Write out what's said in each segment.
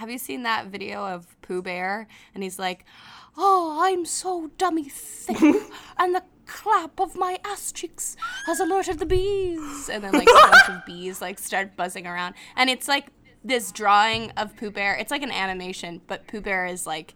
have you seen that video of Pooh Bear? And he's like, oh, I'm so dummy thick, and the clap of my ass cheeks has alerted the bees. And then, like, a bunch of bees, like, start buzzing around. And it's, like, this drawing of Pooh Bear. It's like an animation, but Pooh Bear is, like,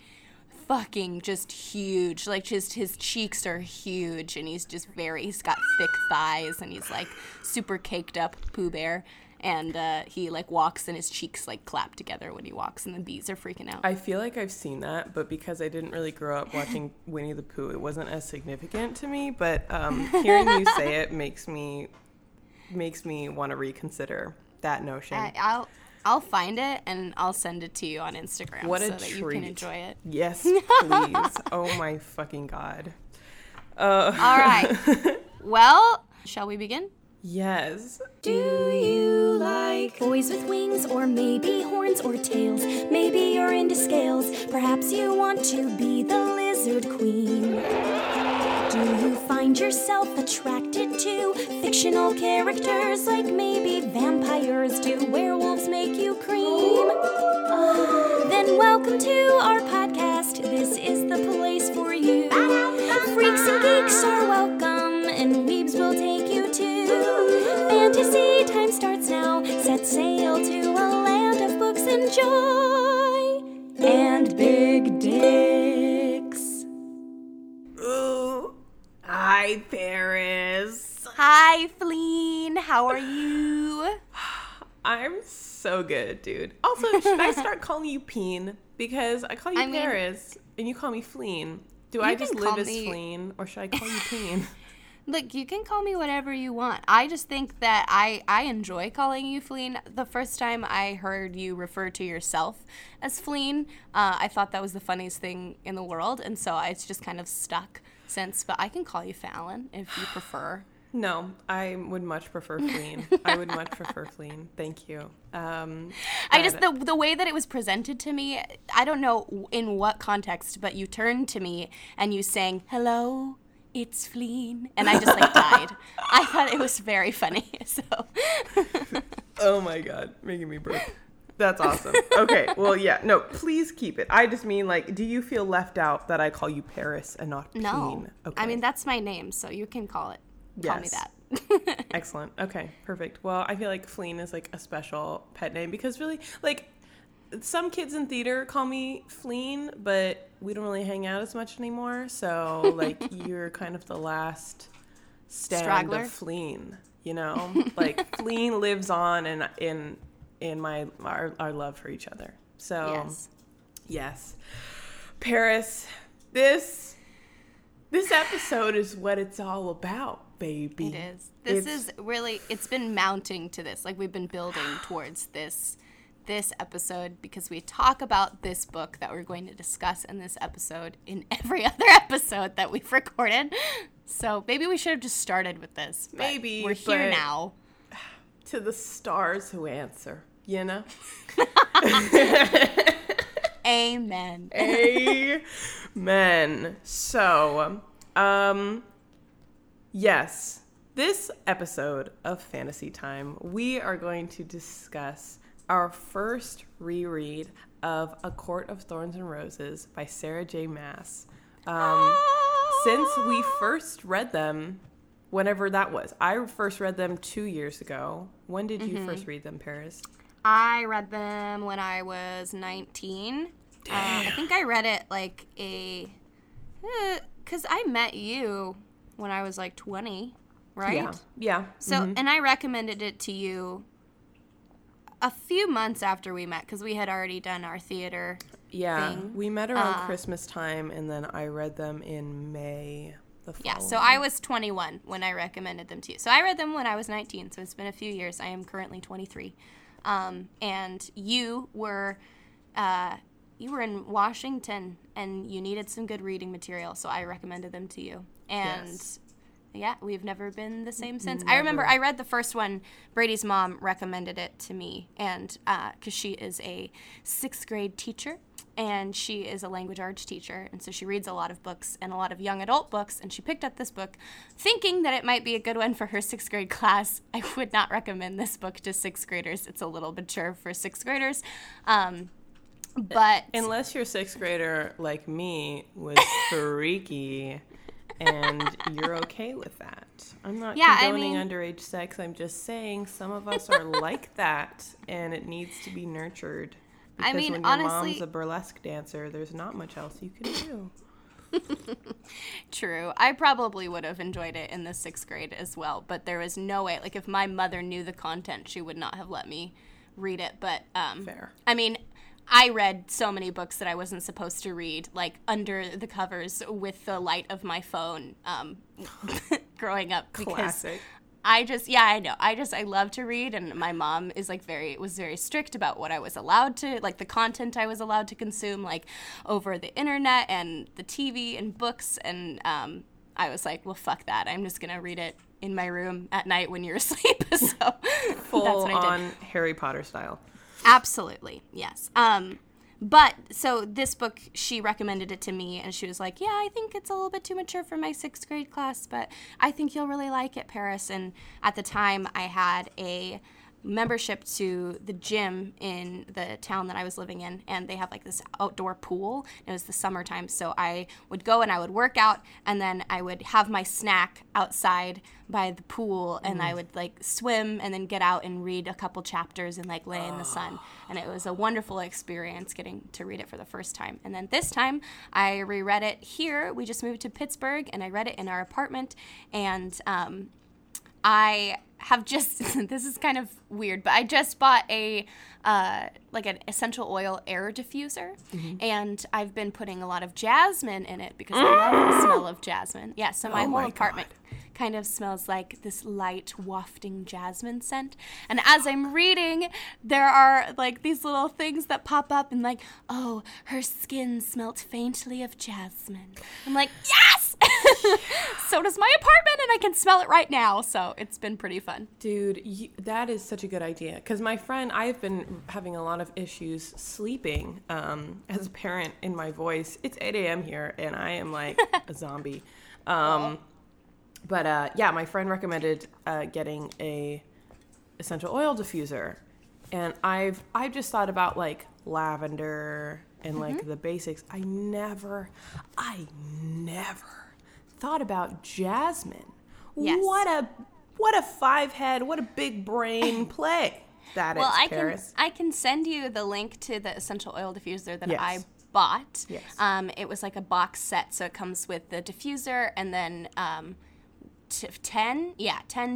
fucking just huge. Like, just his cheeks are huge, and he's just very, he's got thick thighs, and he's, like, super caked up Pooh Bear. And he, like, walks, and his cheeks, like, clap together when he walks, and the bees are freaking out. I feel like I've seen that, but because I didn't really grow up watching Winnie the Pooh, it wasn't as significant to me. But hearing you say it makes me want to reconsider that notion. I'll find it, and I'll send it to you on Instagram so that you can enjoy it. Yes, please. Oh, my fucking God. All right. Well, shall we begin? Yes. Do you like boys with wings, or maybe horns or tails? Maybe you're into scales. Perhaps you want to be the lizard queen. Do you find yourself attracted to fictional characters, like maybe vampires? Do werewolves make you cream? Then welcome to our podcast. This is the place for you. Freaks and geeks are welcome, and weebs will take you to. Fantasy time starts now. Set sail to a land of books and joy and big dicks. Ooh. Hi, Paris. Hi, Fleen. How are you? I'm so good, dude. Also, should I start calling you Peen? Because I call you Paris, and you call me Fleen. Do I just live as Fleen, or should I call you Peen? Look, you can call me whatever you want. I just think that I enjoy calling you Fleen. The first time I heard you refer to yourself as Fleen, I thought that was the funniest thing in the world, and so it's just kind of stuck since. But I can call you Fallon if you prefer. No, I would much prefer Fleen. I would much prefer Fleen. Thank you. I just, the way that it was presented to me, I don't know in what context, but you turned to me and you sang, hello, it's Fleen. And I just, like, died. I thought it was very funny. So. Oh, my God. Making me burp. That's awesome. Okay. Well, yeah. No, please keep it. I just mean, like, do you feel left out that I call you Paris and not Peen? No. Okay. I mean, that's my name, so you can call it. Yes. Call me that. Excellent. Okay. Perfect. Well, I feel like Fleen is, like, a special pet name because, really, like, some kids in theater call me Fleen, but we don't really hang out as much anymore. So, like, you're kind of the last stand straggler of Fleen, you know? Like, Fleen lives on in my our love for each other. So, yes. Paris, this episode is what it's all about, baby. It is. This is really, it's been mounting to this. Like, we've been building towards this episode because we talk about this book that we're going to discuss in this episode in every other episode that we've recorded. So maybe we should have just started with this. Maybe. We're here now. To the stars who answer, you know? Amen. Amen. So, yes, this episode of Fantasy Time, we are going to discuss our first reread of A Court of Thorns and Roses by Sarah J. Maas. Since we first read them, whenever that was. I first read them 2 years ago. When did you first read them, Paris? I read them when I was 19. I think I read it like because I met you when I was like 20, right? Yeah. So, and I recommended it to you a few months after we met, because we had already done our theater thing. We met around Christmas time, and then I read them in May the following. Yeah, so I was 21 when I recommended them to you. So I read them when I was 19, so it's been a few years. I am currently 23. And you were in Washington, and you needed some good reading material, so I recommended them to you. And yeah, we've never been the same since. Never. I remember I read the first one. Brady's mom recommended it to me, and because she is a 6th grade teacher, and she is a language arts teacher, and so she reads a lot of books and a lot of young adult books, and she picked up this book thinking that it might be a good one for her 6th grade class. I would not recommend this book to 6th graders. It's a little mature for 6th graders. But unless you're sixth grader like me was freaky and you're okay with that. I'm not condoning underage sex. I'm just saying some of us are like that and it needs to be nurtured. Because when your mom's a burlesque dancer, there's not much else you can do. True. I probably would have enjoyed it in the sixth grade as well, but there was no way. Like, if my mother knew the content, she would not have let me read it. But, fair. I mean, I read so many books that I wasn't supposed to read, like, under the covers with the light of my phone growing up. Classic. I just, I know. I love to read, and my mom is, like, was very strict about what I was allowed to, like, the content I was allowed to consume, like, over the internet and the TV and books, and I was like, well, fuck that. I'm just going to read it in my room at night when you're asleep, so that's what I did. Full-on Harry Potter style. Absolutely, yes. But, so this book, she recommended it to me, and she was like, yeah, I think it's a little bit too mature for my sixth grade class, but I think you'll really like it, Paris. And at the time, I had a membership to the gym in the town that I was living in, and they have, like, this outdoor pool. It was the summertime, so I would go and I would work out, and then I would have my snack outside by the pool, and I would, like, swim and then get out and read a couple chapters and, like, lay in the sun. And it was a wonderful experience getting to read it for the first time. And then this time I reread it here. We just moved to Pittsburgh, and I read it in our apartment, and I have just, this is kind of weird, but I just bought an essential oil air diffuser, and I've been putting a lot of jasmine in it because I love the smell of jasmine. Yeah, so my whole apartment kind of smells like this light wafting jasmine scent. And as I'm reading, there are, like, these little things that pop up and, like, oh, her skin smelt faintly of jasmine. I'm like, yes! So does my apartment, and I can smell it right now. So it's been pretty fun. Dude, that is such a good idea. Because my friend, I've been having a lot of issues sleeping as a parent in my voice. It's 8 a.m. here, and I am like a zombie. But my friend recommended getting a essential oil diffuser. And I've just thought about, like, lavender and, like, the basics. I never thought about jasmine. Yes. What a five head, what a big brain play that is, Paris. Well, I can send you the link to the essential oil diffuser that I bought. Yes. It was like a box set, so it comes with the diffuser and then 10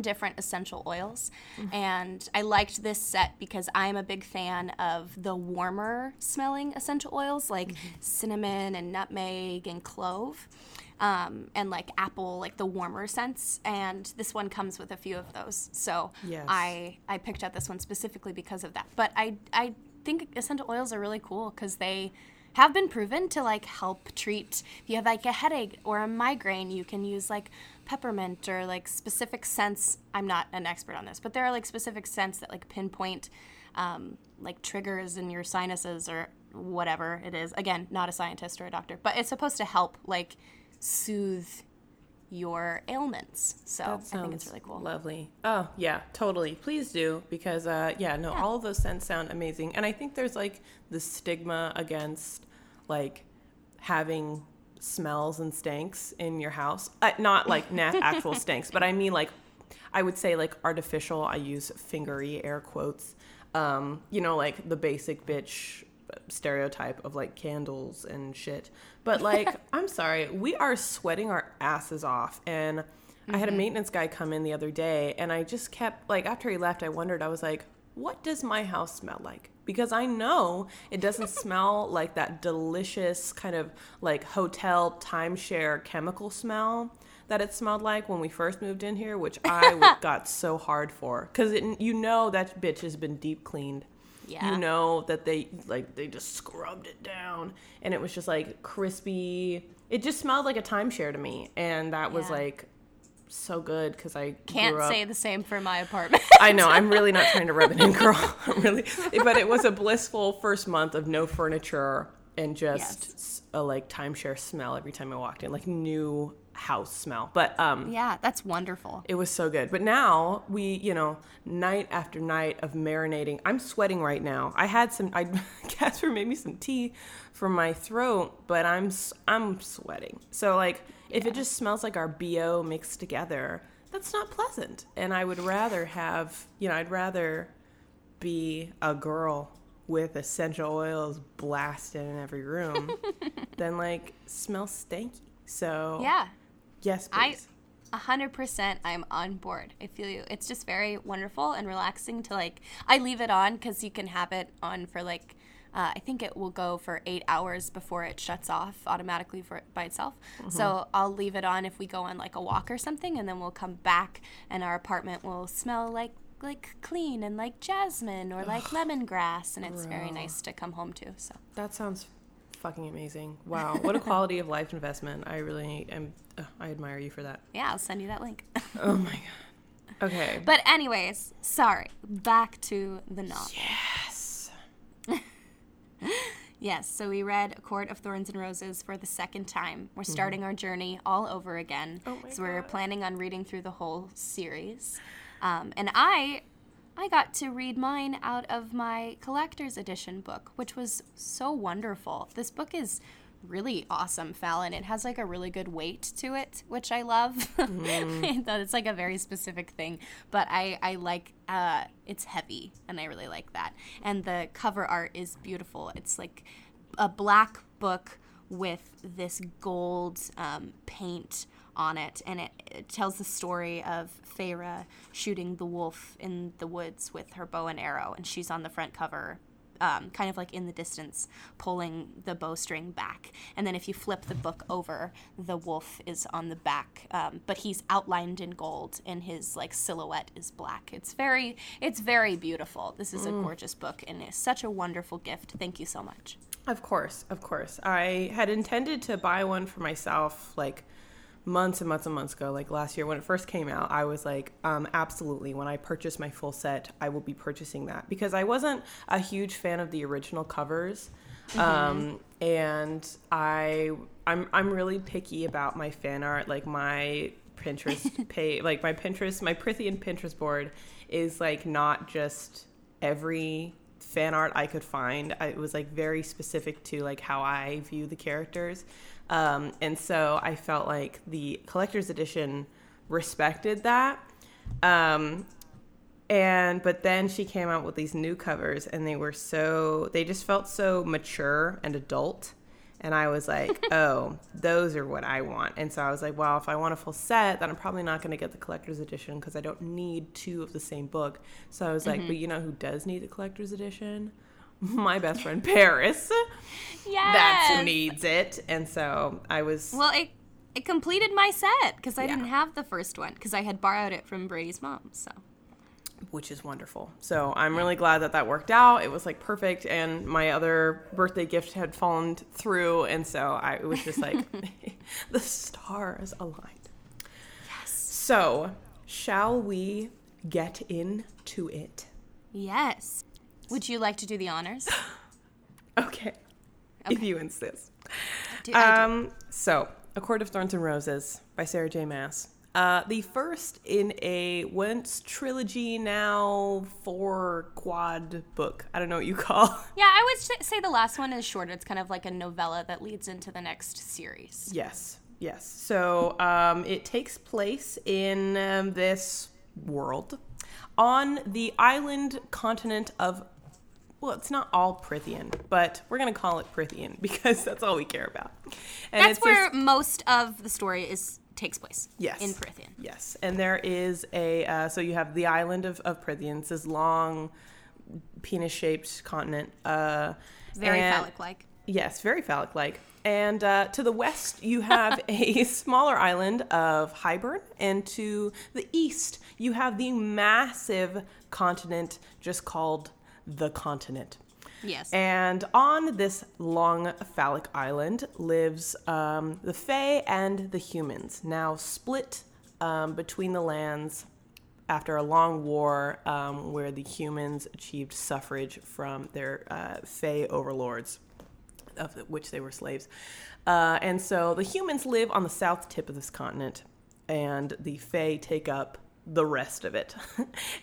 different essential oils. And I liked this set because I'm a big fan of the warmer smelling essential oils like cinnamon and nutmeg and clove. And like apple, like the warmer scents, and this one comes with a few of those. So yes. I picked out this one specifically because of that. But I think essential oils are really cool because they have been proven to like help treat. If you have like a headache or a migraine, you can use like peppermint or like specific scents. I'm not an expert on this, but there are like specific scents that like pinpoint like triggers in your sinuses or whatever it is. Again, not a scientist or a doctor, but it's supposed to help like soothe your ailments. So I think it's really cool. Lovely. Oh yeah, totally. Please do because all of those scents sound amazing. And I think there's like the stigma against like having smells and stinks in your house. Not like actual stinks, but I mean like I would say like artificial. I use fingery air quotes. You know, like the basic bitch stereotype of like candles and shit, but like I'm sorry, we are sweating our asses off. And I had a maintenance guy come in the other day, and I just kept like after he left I wondered, I was like, what does my house smell like? Because I know it doesn't smell like that delicious kind of like hotel timeshare chemical smell that it smelled like when we first moved in here, which I got so hard for because you know that bitch has been deep cleaned. Yeah. You know that they just scrubbed it down, and it was just like crispy. It just smelled like a timeshare to me, and that was like so good because I can't say the same for my apartment. I know, I'm really not trying to rub it in, girl. Really, but it was a blissful first month of no furniture and just a like timeshare smell every time I walked in, like new house smell. But yeah, that's wonderful. It was so good. But now we, you know, night after night of marinating. I'm sweating right now. I had some. Casper made me some tea for my throat, but I'm sweating. So like, if it just smells like our BO mixed together, that's not pleasant. And I would rather have, you know, I'd rather be a girl with essential oils blasted in every room than like smell stanky. So yeah, yes, please. 100%, I'm on board. I feel you. It's just very wonderful and relaxing to like. I leave it on because you can have it on for like. I think it will go for 8 hours before it shuts off automatically by itself. Mm-hmm. So I'll leave it on if we go on like a walk or something, and then we'll come back and our apartment will smell like clean and like jasmine or like lemongrass, and it's very nice to come home to. So that sounds fucking amazing. Wow, what a quality of life investment. I really am. I admire you for that. Yeah, I'll send you that link. Oh my god. Okay. But anyways, sorry. Back to the novel. Yes. Yes, so we read A Court of Thorns and Roses for the second time. We're starting our journey all over again. Oh my so we're God. Planning on reading through the whole series. And I got to read mine out of my collector's edition book, which was so wonderful. This book is really awesome, Fallon. It has like a really good weight to it, which I love. It's like a very specific thing, but I like it's heavy, and I really like that. And the cover art is beautiful. It's like a black book with this gold paint on it, and it tells the story of Feyre shooting the wolf in the woods with her bow and arrow, and she's on the front cover, kind of like in the distance, pulling the bowstring back. And then if you flip the book over, the wolf is on the back, but he's outlined in gold, and his like silhouette is black. It's very beautiful. This is a gorgeous book, and it's such a wonderful gift. Thank you so much. Of course. I had intended to buy one for myself, like, months ago, like last year when it first came out. I was like, absolutely, when I purchase my full set, I will be purchasing that, because I wasn't a huge fan of the original covers. And I'm really picky about my fan art. Like my Pinterest page, like my Prythian Pinterest board is like not just every fan art I could find. It was like very specific to like how I view the characters. And so I felt like the collector's edition respected that. But then she came out with these new covers, and they just felt so mature and adult. And I was like, oh, those are what I want. And so I was like, well, if I want a full set, then I'm probably not going to get the collector's edition because I don't need two of the same book. So I was like, but you know who does need the collector's edition? My best friend Paris. Yeah, that's who needs it. And so I was. Well, it completed my set because I didn't have the first one because I had borrowed it from Brady's mom. So, which is wonderful. So I'm really glad that worked out. It was like perfect, and my other birthday gift had fallen through, and so it was just like the stars aligned. Yes. So shall we get into it? Yes. Would you like to do the honors? Okay. If you insist. I do. So, A Court of Thorns and Roses by Sarah J. Maas. The first in a once trilogy, now 4 quad book. I don't know what you call. Yeah, I would say the last one is shorter. It's kind of like a novella that leads into the next series. Yes. So, it takes place in this world on the island continent of. Well, it's not all Prythian, but we're going to call it Prythian because that's all we care about. And that's where most of the story takes place. Yes. In Prythian. Yes. And there is so you have the island of Prythian. It's this long, penis-shaped continent. Very phallic-like. Yes, very phallic-like. And to the west, you have a smaller island of Hybern. And to the east, you have the massive continent just called the continent. Yes. And on this long phallic island lives the Fae and the humans, now split between the lands after a long war where the humans achieved suffrage from their Fae overlords. of which they were slaves. And so the humans live on the south tip of this continent, and the Fae take up the rest of it.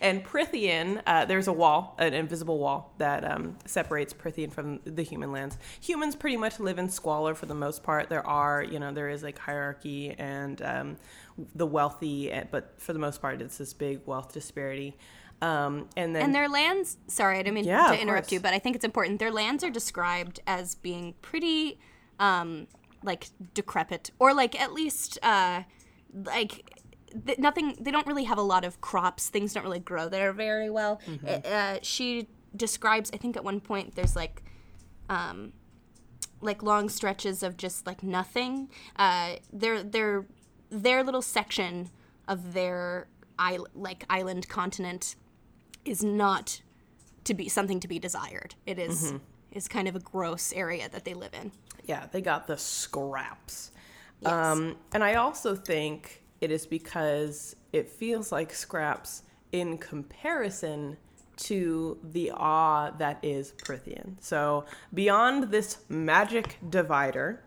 And Prythian, there's a wall, an invisible wall, that separates Prythian from the human lands. Humans pretty much live in squalor for the most part. There are, you know, there is like hierarchy and the wealthy, but for the most part, it's this big wealth disparity. And their lands, sorry, I didn't mean to interrupt you, but I think it's important. Their lands are described as being pretty, like, decrepit, or like at least, nothing, they don't really have a lot of crops. Things don't really grow there very well. Mm-hmm. She describes, I think at one point, there's like long stretches of just like nothing. Their little section of their island continent is not to be something to be desired. It is is kind of a gross area that they live in. Yeah, they got the scraps. Yes. And I also think it is because it feels like scraps in comparison to the awe that is Prythian. So beyond this magic divider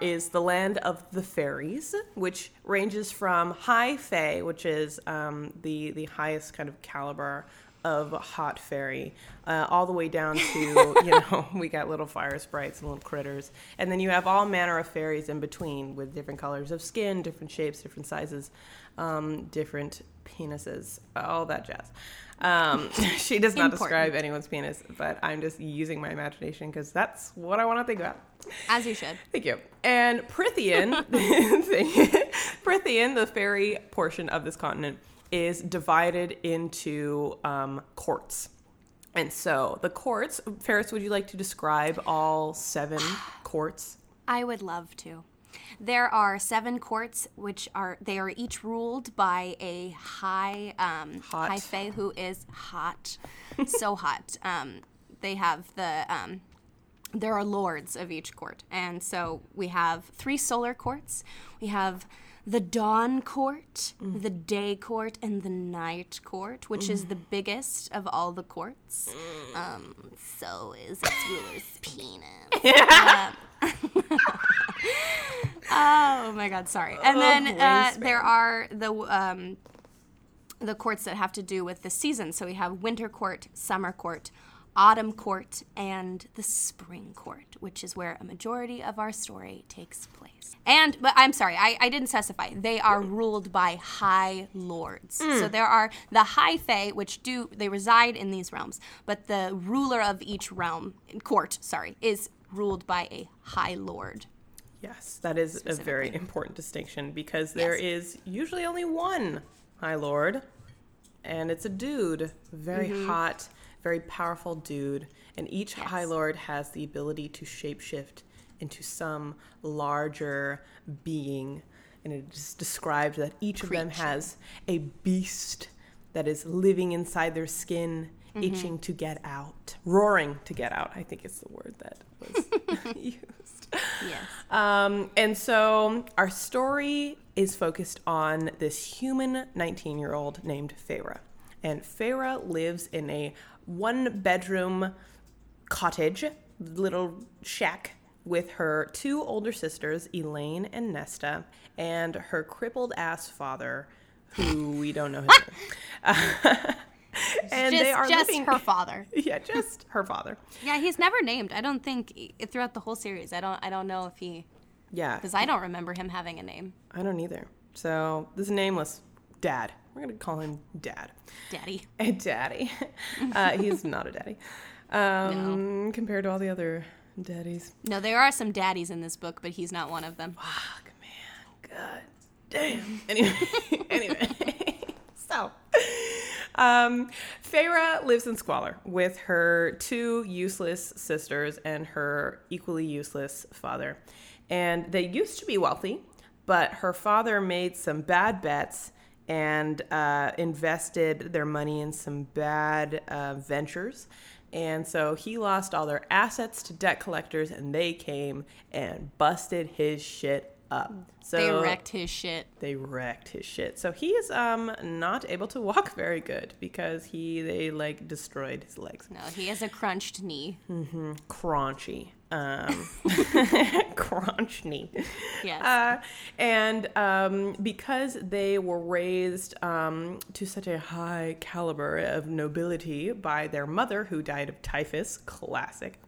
is the land of the fairies, which ranges from high fae, which is the highest kind of caliber of hot fairy, all the way down to, you know, we got little fire sprites and little critters. And then you have all manner of fairies in between with different colors of skin, different shapes, different sizes, different penises, all that jazz. She does not describe anyone's penis, but I'm just using my imagination because that's what I want to think about. As you should. Thank you. And Prythian, the fairy portion of this continent, is divided into courts. And so the courts, Ferris, would you like to describe all 7 courts? I would love to. There are 7 courts, which are each ruled by a high fae who is hot, so hot. They have there are lords of each court, and so we have 3 solar courts. We have the dawn court, the day court, and the night court, which is the biggest of all the courts. So is its ruler's penis. Oh my God! Sorry. And then there are the courts that have to do with the season. So we have winter court, summer court, autumn court, and the spring court, which is where a majority of our story takes place. And, but I'm sorry, I didn't specify. They are ruled by high lords. So there are the high fae, which they reside in these realms, but the ruler of each court, is ruled by a high lord. Yes, that is a very important distinction because there is usually only one high lord, and it's a dude, very hot, very powerful dude, and each High Lord has the ability to shapeshift into some larger being, and it is described that each creature of them has a beast that is living inside their skin, itching to get out, roaring to get out, I think is the word that was used. Yes. And so our story is focused on this human 19-year-old named Feyre, and Feyre lives in a 1-bedroom cottage, little shack, with her 2 older sisters, Elaine and Nesta, and her crippled ass father, who we don't know his name. And they are just her father. Yeah, just her father. Yeah, he's never named. I don't think throughout the whole series. I don't know if he. Yeah. Because I don't remember him having a name. I don't either. So this is nameless dad. We're going to call him Dad. Daddy. Daddy. He's not a daddy. No. Compared to all the other daddies. No, there are some daddies in this book, but he's not one of them. Fuck, man. God damn. Anyway. So, Feyre lives in squalor with her 2 useless sisters and her equally useless father. And they used to be wealthy, but her father made some bad bets and invested their money in some bad ventures. And so he lost all their assets to debt collectors, and they came and busted his shit up. So they wrecked his shit. So he is not able to walk very good because they destroyed his legs. No, he has a crunched knee. Crunchy. Crotchety. Yes. And because they were raised to such a high caliber of nobility by their mother, who died of typhus, classic,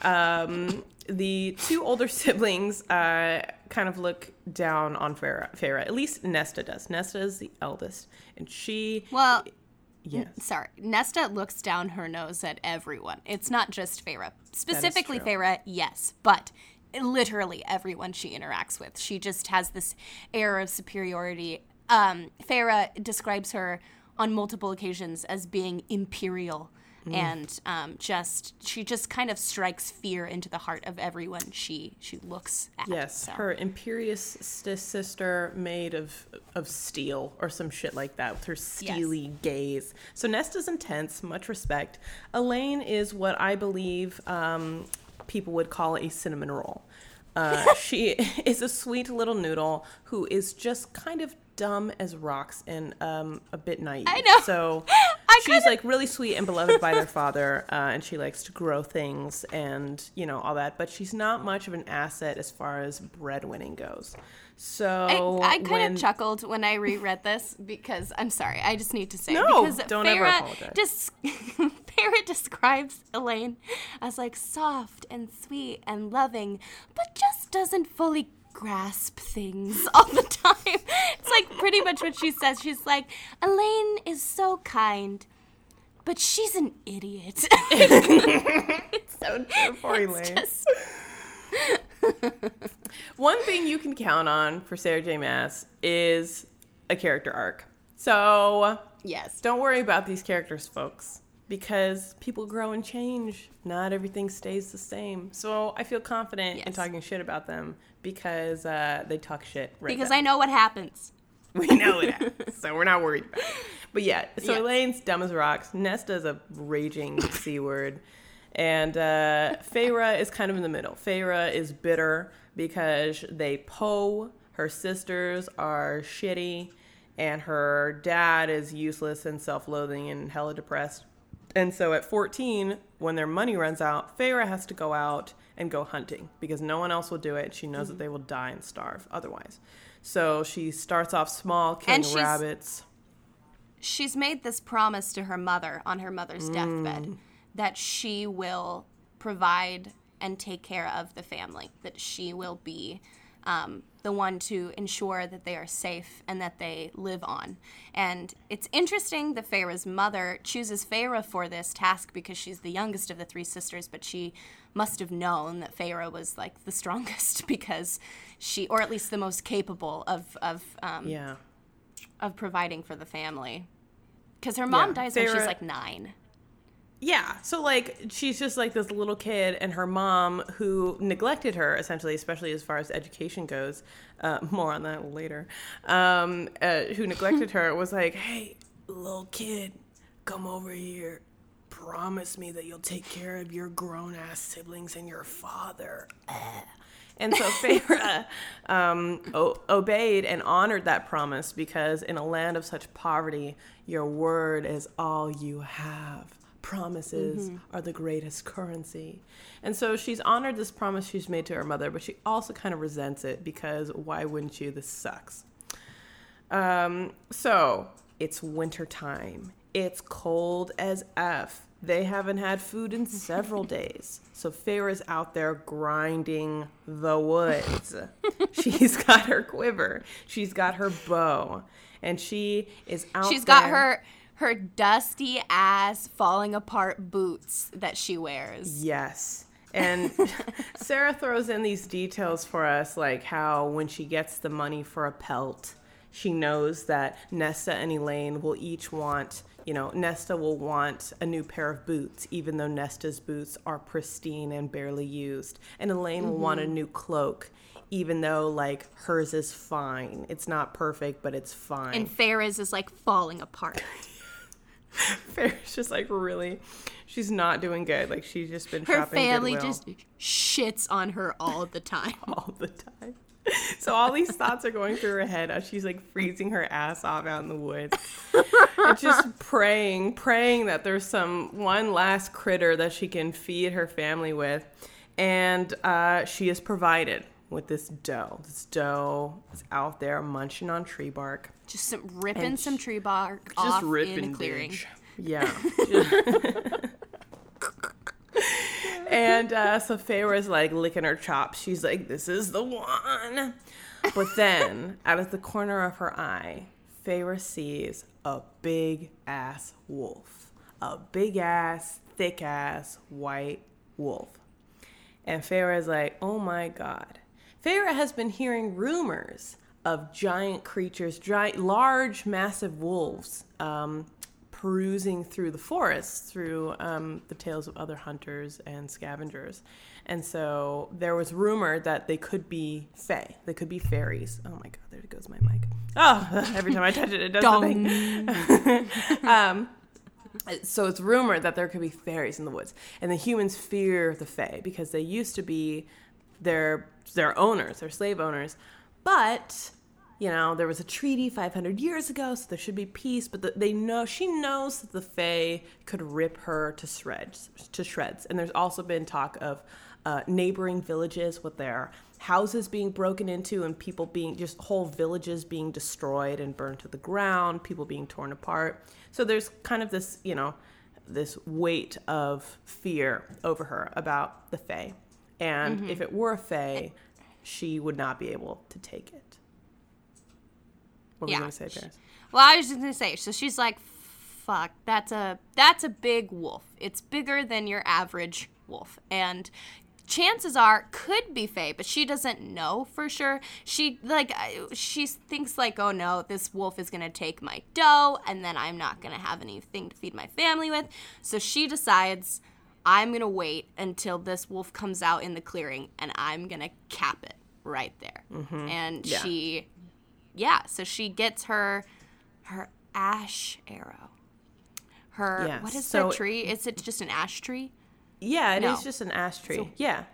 the two older siblings kind of look down on Feyre. At least Nesta does. Nesta is the eldest, and she... Well, yes. Nesta looks down her nose at everyone. It's not just Feyre. Specifically Feyre, yes, but literally everyone she interacts with. She just has this air of superiority. Feyre describes her on multiple occasions as being imperial. And she just kind of strikes fear into the heart of everyone she looks at. Yes, so. Her imperious sister made of steel or some shit like that with her steely gaze. So Nesta's intense, much respect. Elaine is what I believe people would call a cinnamon roll. She is a sweet little noodle who is just kind of dumb as rocks and a bit naive. I know. So she's like really sweet and beloved by their father, and she likes to grow things and, you know, all that. But she's not much of an asset as far as breadwinning goes. So I kind of chuckled when I reread this because I'm sorry. I just need to say ever apologize. Feyre describes Elaine as like soft and sweet and loving, but just doesn't fully grasp things all the time. It's like pretty much what she says. She's like, Elaine is so kind, but she's an idiot. It's so true for Elaine. Just... One thing you can count on for Sarah J. Maas is a character arc. So yes, don't worry about these characters, folks, because people grow and change. Not everything stays the same. So I feel confident in talking shit about them because they talk shit right Because now. I know what happens. We know it happens, so we're not worried about it. But yeah, so yes. Elaine's dumb as rocks. Nesta's a raging C-word. And Feyre is kind of in the middle. Feyre is bitter because they her sisters are shitty, and her dad is useless and self-loathing and hella depressed. And so at 14, when their money runs out, Feyre has to go out and go hunting because no one else will do it. She knows that they will die and starve otherwise. So she starts off small, killing rabbits. She's made this promise to her mother on her mother's deathbed that she will provide and take care of the family, that she will be the one to ensure that they are safe and that they live on. And it's interesting that Feyre's mother chooses Feyre for this task because she's the youngest of the three sisters, but she must have known that Feyre was like the strongest because or at least the most capable of providing for the family. Because her mom dies when she's like 9. Yeah, so, like, she's just, like, this little kid, and her mom, who neglected her, essentially, especially as far as education goes, more on that later, who neglected her, was like, hey, little kid, come over here. Promise me that you'll take care of your grown-ass siblings and your father. And so Feyre obeyed and honored that promise because in a land of such poverty, your word is all you have. Promises are the greatest currency. And so she's honored this promise she's made to her mother, but she also kind of resents it because why wouldn't you? This sucks. So it's wintertime. It's cold as F. They haven't had food in several days. So Feyre's out there grinding the woods. She's got her quiver. She's got her bow. And she is out there. She's got her dusty ass falling apart boots that she wears. Yes. And Sarah throws in these details for us, like how when she gets the money for a pelt, she knows that Nesta and Elaine will each want, you know, Nesta will want a new pair of boots, even though Nesta's boots are pristine and barely used. And Elaine will want a new cloak, even though, like, hers is fine. It's not perfect, but it's fine. And Feyre's is, like, falling apart. Feyre's just like really, she's not doing good. Like she's just been shopping. Her family just shits on her all the time. All the time. So all these thoughts are going through her head as she's like freezing her ass off out in the woods. And just praying that there's one last critter that she can feed her family with. And she is provided with this doe. This doe is out there munching on tree bark. Just ripping some tree bark off in a clearing. Bitch. Yeah. And so Feyre is like licking her chops. She's like, this is the one. But then out of the corner of her eye, Feyre sees a big ass wolf. A big ass, thick ass, white wolf. And Feyre is like, oh my God. Feyre has been hearing rumors of giant creatures, large, massive wolves, perusing through the forests, through the tales of other hunters and scavengers. And so there was rumor that they could be fae. They could be fairies. Oh, my God. There goes my mic. Oh, every time I touch it, it does something. So it's rumored that there could be fairies in the woods. And the humans fear the fae because they used to be their owners, their slave owners. But... you know, there was a treaty 500 years ago, so there should be peace. But she knows that the fae could rip her to shreds. And there's also been talk of neighboring villages with their houses being broken into and people being, just whole villages being destroyed and burned to the ground, people being torn apart. So there's kind of this, you know, this weight of fear over her about the fae. And if it were a fae, she would not be able to take it. What were you going to say, Paris? Well, I was just going to say, so she's like, fuck, that's a big wolf. It's bigger than your average wolf. And chances are, could be fae, but she doesn't know for sure. She thinks like, oh no, this wolf is going to take my doe, and then I'm not going to have anything to feed my family with. So she decides, I'm going to wait until this wolf comes out in the clearing, and I'm going to cap it right there. Mm-hmm. And she... yeah, so she gets her ash arrow. Her what is that tree? Is it just an ash tree? Yeah, it is just an ash tree. So, yeah.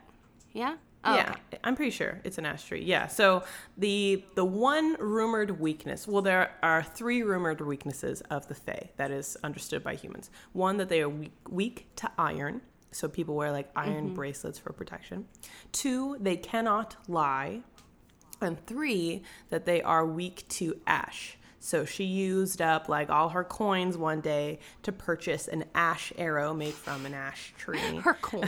Yeah? Oh, yeah, okay. I'm pretty sure it's an ash tree. Yeah, so the one rumored weakness, well, there are three rumored weaknesses of the fae that is understood by humans. One, that they are weak to iron, so people wear like iron bracelets for protection. Two, they cannot lie. And three, that they are weak to ash. So she used up like all her coins one day to purchase an ash arrow made from an ash tree. Her literal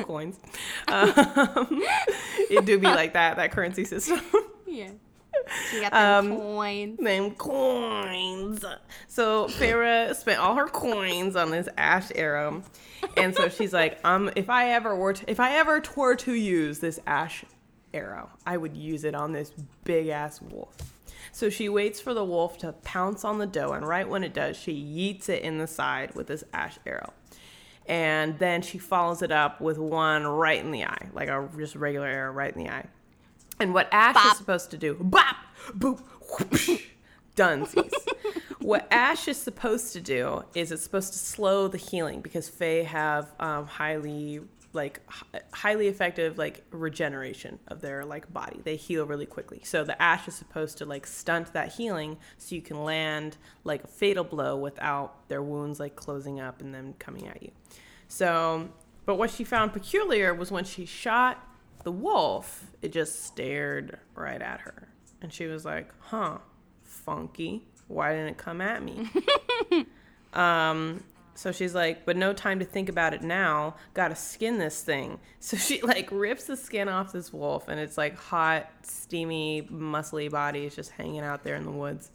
coins. It do be like that currency system. Yeah. She got them coins. Them coins. So Feyre spent all her coins on this ash arrow. And so she's like, if I ever were to use this ash arrow, I would use it on this big ass wolf. So she waits for the wolf to pounce on the doe, and right when it does, she yeets it in the side with this ash arrow, and then she follows it up with one right in the eye, like a just regular arrow right in the eye. And what ash is supposed to do, bop, boop, whoosh, dunsies. What ash is supposed to do is it's supposed to slow the healing, because fae have highly effective like regeneration of their like body. They heal really quickly. So the ash is supposed to like stunt that healing so you can land like a fatal blow without their wounds like closing up and them coming at you. So, but what she found peculiar was when she shot the wolf, it just stared right at her. And she was like, huh, funky. Why didn't it come at me? So she's like, but no time to think about it now. Gotta skin this thing. So she like rips the skin off this wolf, and it's like hot, steamy, muscly body is just hanging out there in the woods.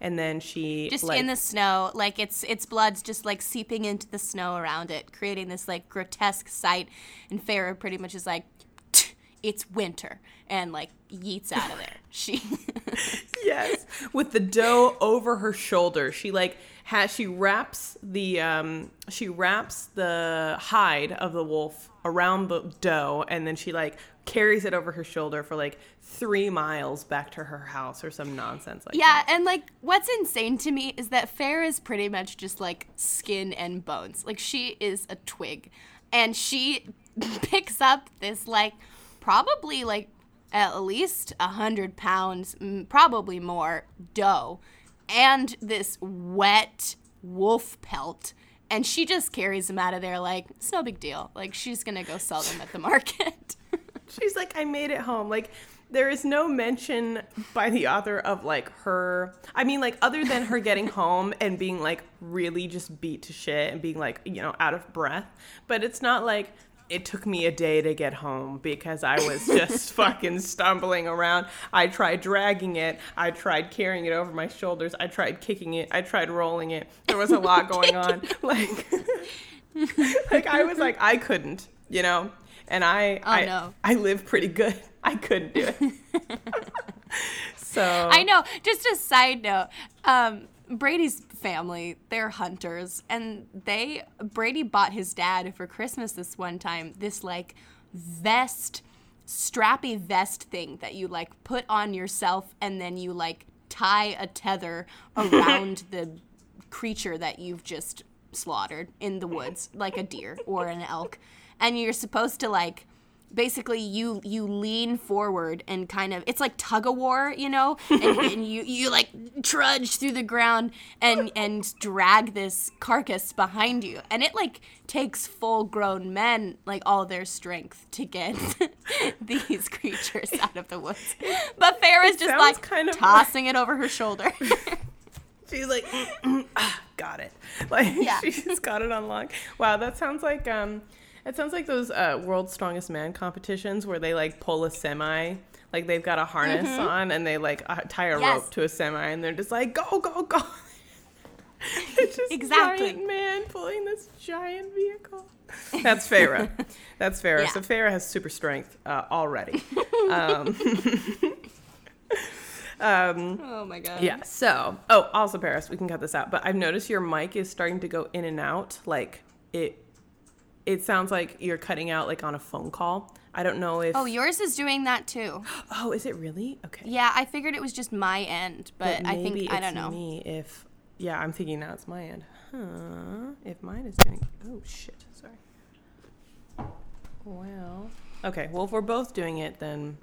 And then she just like, in the snow, like its blood's just like seeping into the snow around it, creating this like grotesque sight. And Feyre pretty much is like, it's winter, and like yeets out of there. She yes, with the doe over her shoulder, she like wraps the hide of the wolf around the doe, and then she like carries it over her shoulder for like 3 miles back to her house or some nonsense like that. Yeah, and like what's insane to me is that Feyre is pretty much just like skin and bones. Like she is a twig, and she picks up this like probably like at least 100 pounds, probably more, doe, and this wet wolf pelt, And she just carries them out of there like, it's no big deal. Like, she's going to go sell them at the market. She's like, I made it home. Like, there is no mention by the author of, like, her. I mean, like, other than her getting home and being, like, really just beat to shit and being, like, you know, out of breath. But it's not like it took me a day to get home because I was just fucking stumbling around. I tried dragging it. I tried carrying it over my shoulders. I tried kicking it. I tried rolling it. There was a lot going on. Like I was like, I couldn't, you know? And I live pretty good. I couldn't do it. So I know. Just a side note. Brady's family, they're hunters, and Brady bought his dad for Christmas this one time, this like vest, strappy vest thing that you like put on yourself and then you like tie a tether around the creature that you've just slaughtered in the woods, like a deer or an elk. And you're supposed to like, basically you lean forward and kind of, it's like tug of war, you know, and you like trudge through the ground and drag this carcass behind you. And it like takes full grown men, like all their strength to get these creatures out of the woods. But Feyre's just like kind of tossing it over her shoulder. She's like, got it. Like yeah. She just got it on lock. Wow. That sounds like, it sounds like those World's Strongest Man competitions where they, like, pull a semi. Like, they've got a harness on, and they, like, tie a rope to a semi, and they're just like, go, go, go. It's just a giant man pulling this giant vehicle. That's Feyre. That's Feyre. Yeah. So Feyre has super strength already. Oh, my God. Yeah, so. Oh, also, Paris, we can cut this out. But I've noticed your mic is starting to go in and out. Like, It sounds like you're cutting out like on a phone call. I don't know if... Oh, yours is doing that too. Oh, is it really? Okay. Yeah, I figured it was just my end, but I think, I don't know. Maybe it's me if... Yeah, I'm thinking now it's my end. Huh. If mine is doing... Oh, shit. Sorry. Well... Okay, well, if we're both doing it, then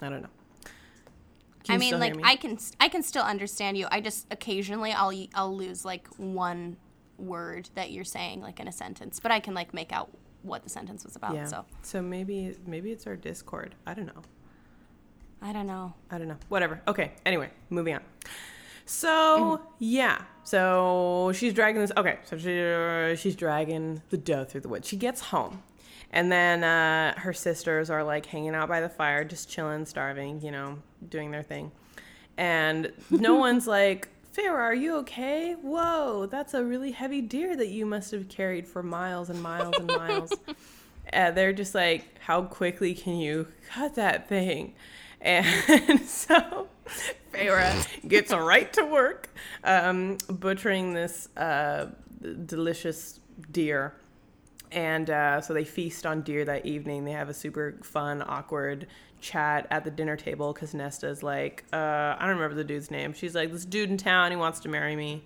I don't know. I mean, like, me? I can still understand you. I just occasionally I'll lose like one word that you're saying like in a sentence, but I can like make out what the sentence was about. Yeah. So maybe it's our Discord. I don't know. Whatever. Okay. Anyway, moving on. So yeah. So she's dragging this. Okay. So she's dragging the doe through the woods. She gets home, and then her sisters are like hanging out by the fire, just chilling, starving, you know, doing their thing, and no one's like, Feyre, are you okay? Whoa, that's a really heavy deer that you must have carried for miles and miles and miles. They're just like, how quickly can you cut that thing? And so Feyre gets right to work butchering this delicious deer. And so they feast on deer that evening. They have a super fun, awkward chat at the dinner table because Nesta's like, I don't remember the dude's name. She's like, this dude in town, he wants to marry me.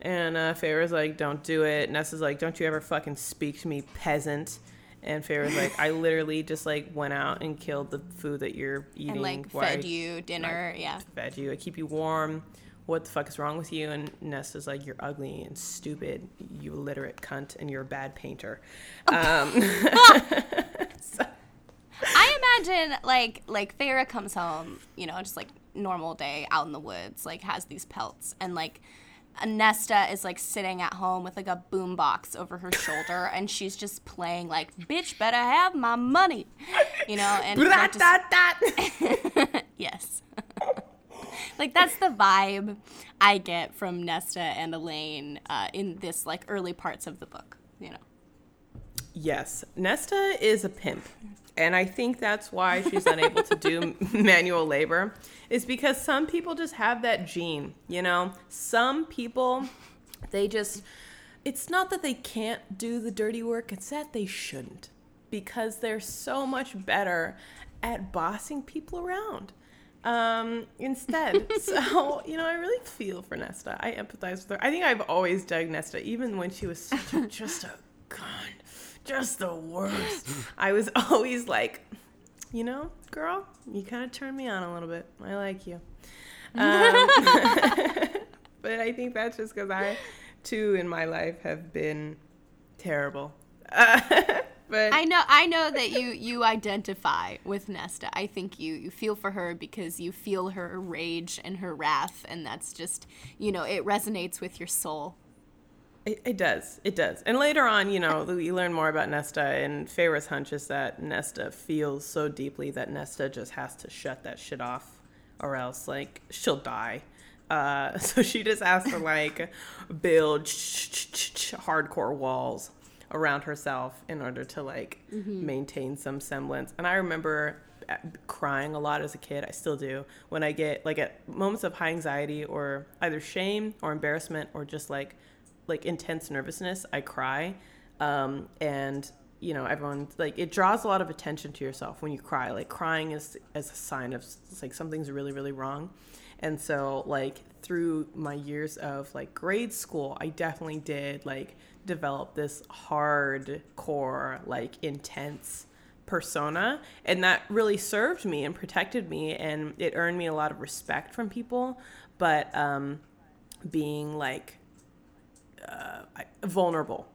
And Feyre's like, don't do it. Nesta's like, don't you ever fucking speak to me, peasant. And Feyre's like, I literally just like went out and killed the food that you're eating. And like fed you dinner, yeah. Fed you, I keep you warm. What the fuck is wrong with you? And Nesta's like, you're ugly and stupid, you illiterate cunt, and you're a bad painter. So. I imagine, like Feyre comes home, you know, just, like, normal day out in the woods, like, has these pelts, and, like, Nesta is, like, sitting at home with, like, a boombox over her shoulder, and she's just playing, like, bitch, better have my money, you know, and yes. Like, that's the vibe I get from Nesta and Elaine in this, like, early parts of the book, you know. Yes. Nesta is a pimp. And I think that's why she's unable to do manual labor, is because some people just have that gene, you know. Some people, they just, it's not that they can't do the dirty work. It's that they shouldn't, because they're so much better at bossing people around. Instead. So, you know, I really feel for Nesta. I empathize with her. I think I've always dug Nesta, even when she was such a god, just the worst. I was always like, you know, girl, you kind of turned me on a little bit. I like you. But I think that's just because I two in my life have been terrible. But I know that you identify with Nesta. I think you feel for her because you feel her rage and her wrath, and that's just, it resonates with your soul. It does. And later on, you learn more about Nesta, and Feyre's hunch is that Nesta feels so deeply that Nesta just has to shut that shit off or else, she'll die. So she just has to, build hardcore walls around herself in order to, maintain some semblance. And I remember crying a lot as a kid. I still do. When I get, at moments of high anxiety or either shame or embarrassment or just, like intense nervousness, I cry. And everyone, it draws a lot of attention to yourself when you cry. Crying is as a sign of something's really, really wrong. And so through my years of grade school, I definitely did develop this hardcore, intense persona, and that really served me and protected me, and it earned me a lot of respect from people. But being vulnerable,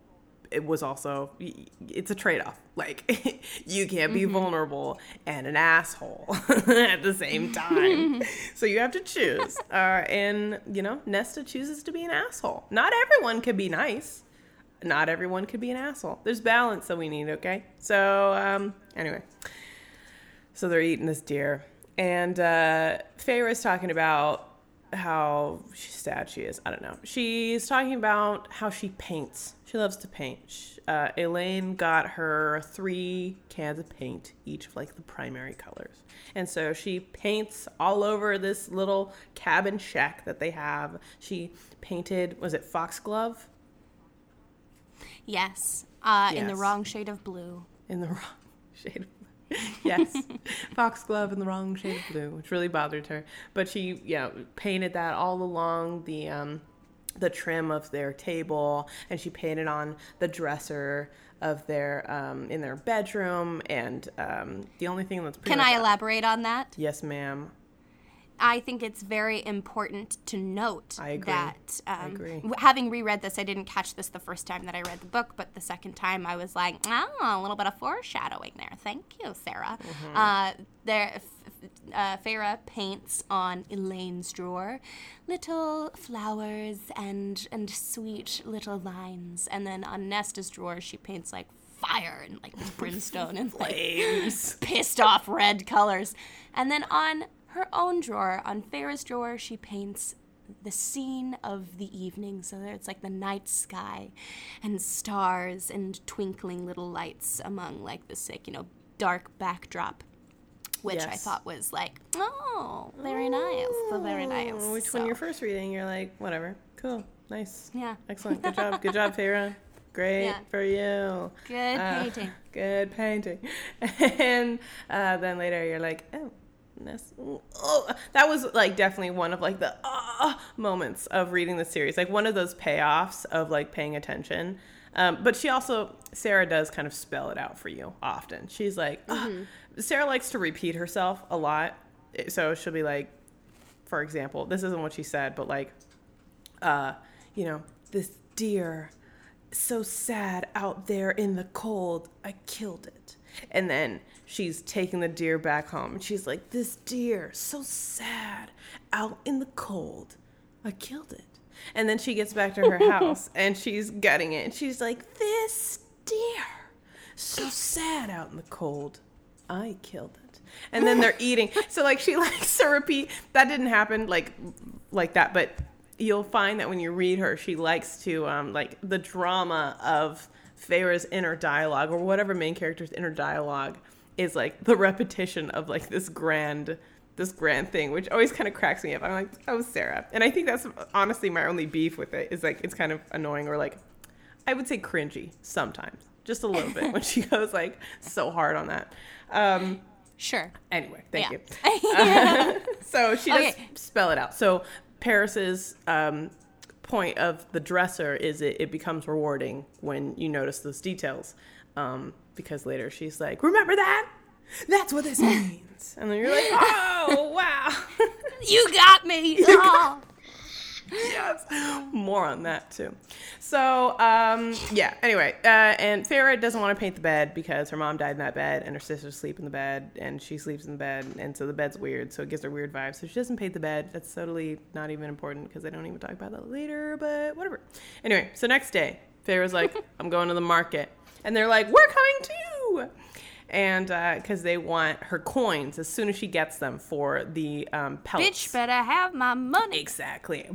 it was also, it's a trade-off. You can't be vulnerable and an asshole at the same time. So you have to choose. And Nesta chooses to be an asshole. Not everyone can be nice. Not everyone could be an asshole. There's balance that we need, okay? So, anyway. So they're eating this deer. And Feyre is talking about how sad she is. I don't know. She's talking about how she paints. She loves to paint. Elaine got her 3 cans of paint, each of the primary colors. And so she paints all over this little cabin shack that they have. She painted, was it foxglove? Yes. Yes. In the wrong shade of blue. In the wrong shade of blue. Yes. Foxglove in the wrong shade of blue, which really bothered her. But she, painted that all along the trim of their table, and she painted on the dresser of their in their bedroom, and the only thing that's pretty. Can I elaborate on that? Yes, ma'am. I think it's very important to note that having reread this, I didn't catch this the first time that I read the book, but the second time I was like, a little bit of foreshadowing there. Thank you, Sarah. Mm-hmm. Feyre paints on Elaine's drawer little flowers and sweet little lines. And then on Nesta's drawer, she paints fire and brimstone and flames, pissed off red colors. And then on her own drawer, on Feyre's drawer, she paints the scene of the evening, so that it's the night sky and stars and twinkling little lights among this dark backdrop, which yes. I thought was very nice, so very nice. Which so. When you're first reading, you're whatever, cool, nice, yeah, excellent, good job, Feyre. Great yeah. for you. Good painting. Good painting. And then later you're oh. Oh, that was definitely one of the moments of reading the series, one of those payoffs of paying attention. But she also, Sarah does kind of spell it out for you often. She's Sarah likes to repeat herself a lot, so she'll be for example, this isn't what she said, but this deer, so sad out there in the cold, I killed it. And then she's taking the deer back home, and she's this deer, so sad, out in the cold, I killed it. And then she gets back to her house, and she's gutting it, and she's this deer, so sad out in the cold, I killed it. And then they're eating. So, she likes to repeat. That didn't happen like that, but you'll find that when you read her, she likes to, the drama of Feyre's inner dialogue, or whatever main character's inner dialogue is, the repetition of this grand thing, which always kind of cracks me up. I'm oh, Sarah. And I think that's honestly my only beef with it is it's kind of annoying, or I would say cringy sometimes, just a little bit, when she goes so hard on that. Sure. Anyway, thank you. So she does spell it out. So Paris's point of the dresser is it becomes rewarding when you notice those details, because later she's remember that? That's what this means. And then you're oh, wow. You got me. Oh. Yes. More on that too. So, anyway, and Feyre doesn't want to paint the bed because her mom died in that bed and her sisters sleep in the bed and she sleeps in the bed. And so the bed's weird. So it gives her weird vibes. So she doesn't paint the bed. That's totally not even important because I don't even talk about that later, but whatever. Anyway. So next day, Feyre's like, I'm going to the market. And they're like, we're coming too. And because they want her coins as soon as she gets them for the pelts. Bitch better have my money. Exactly.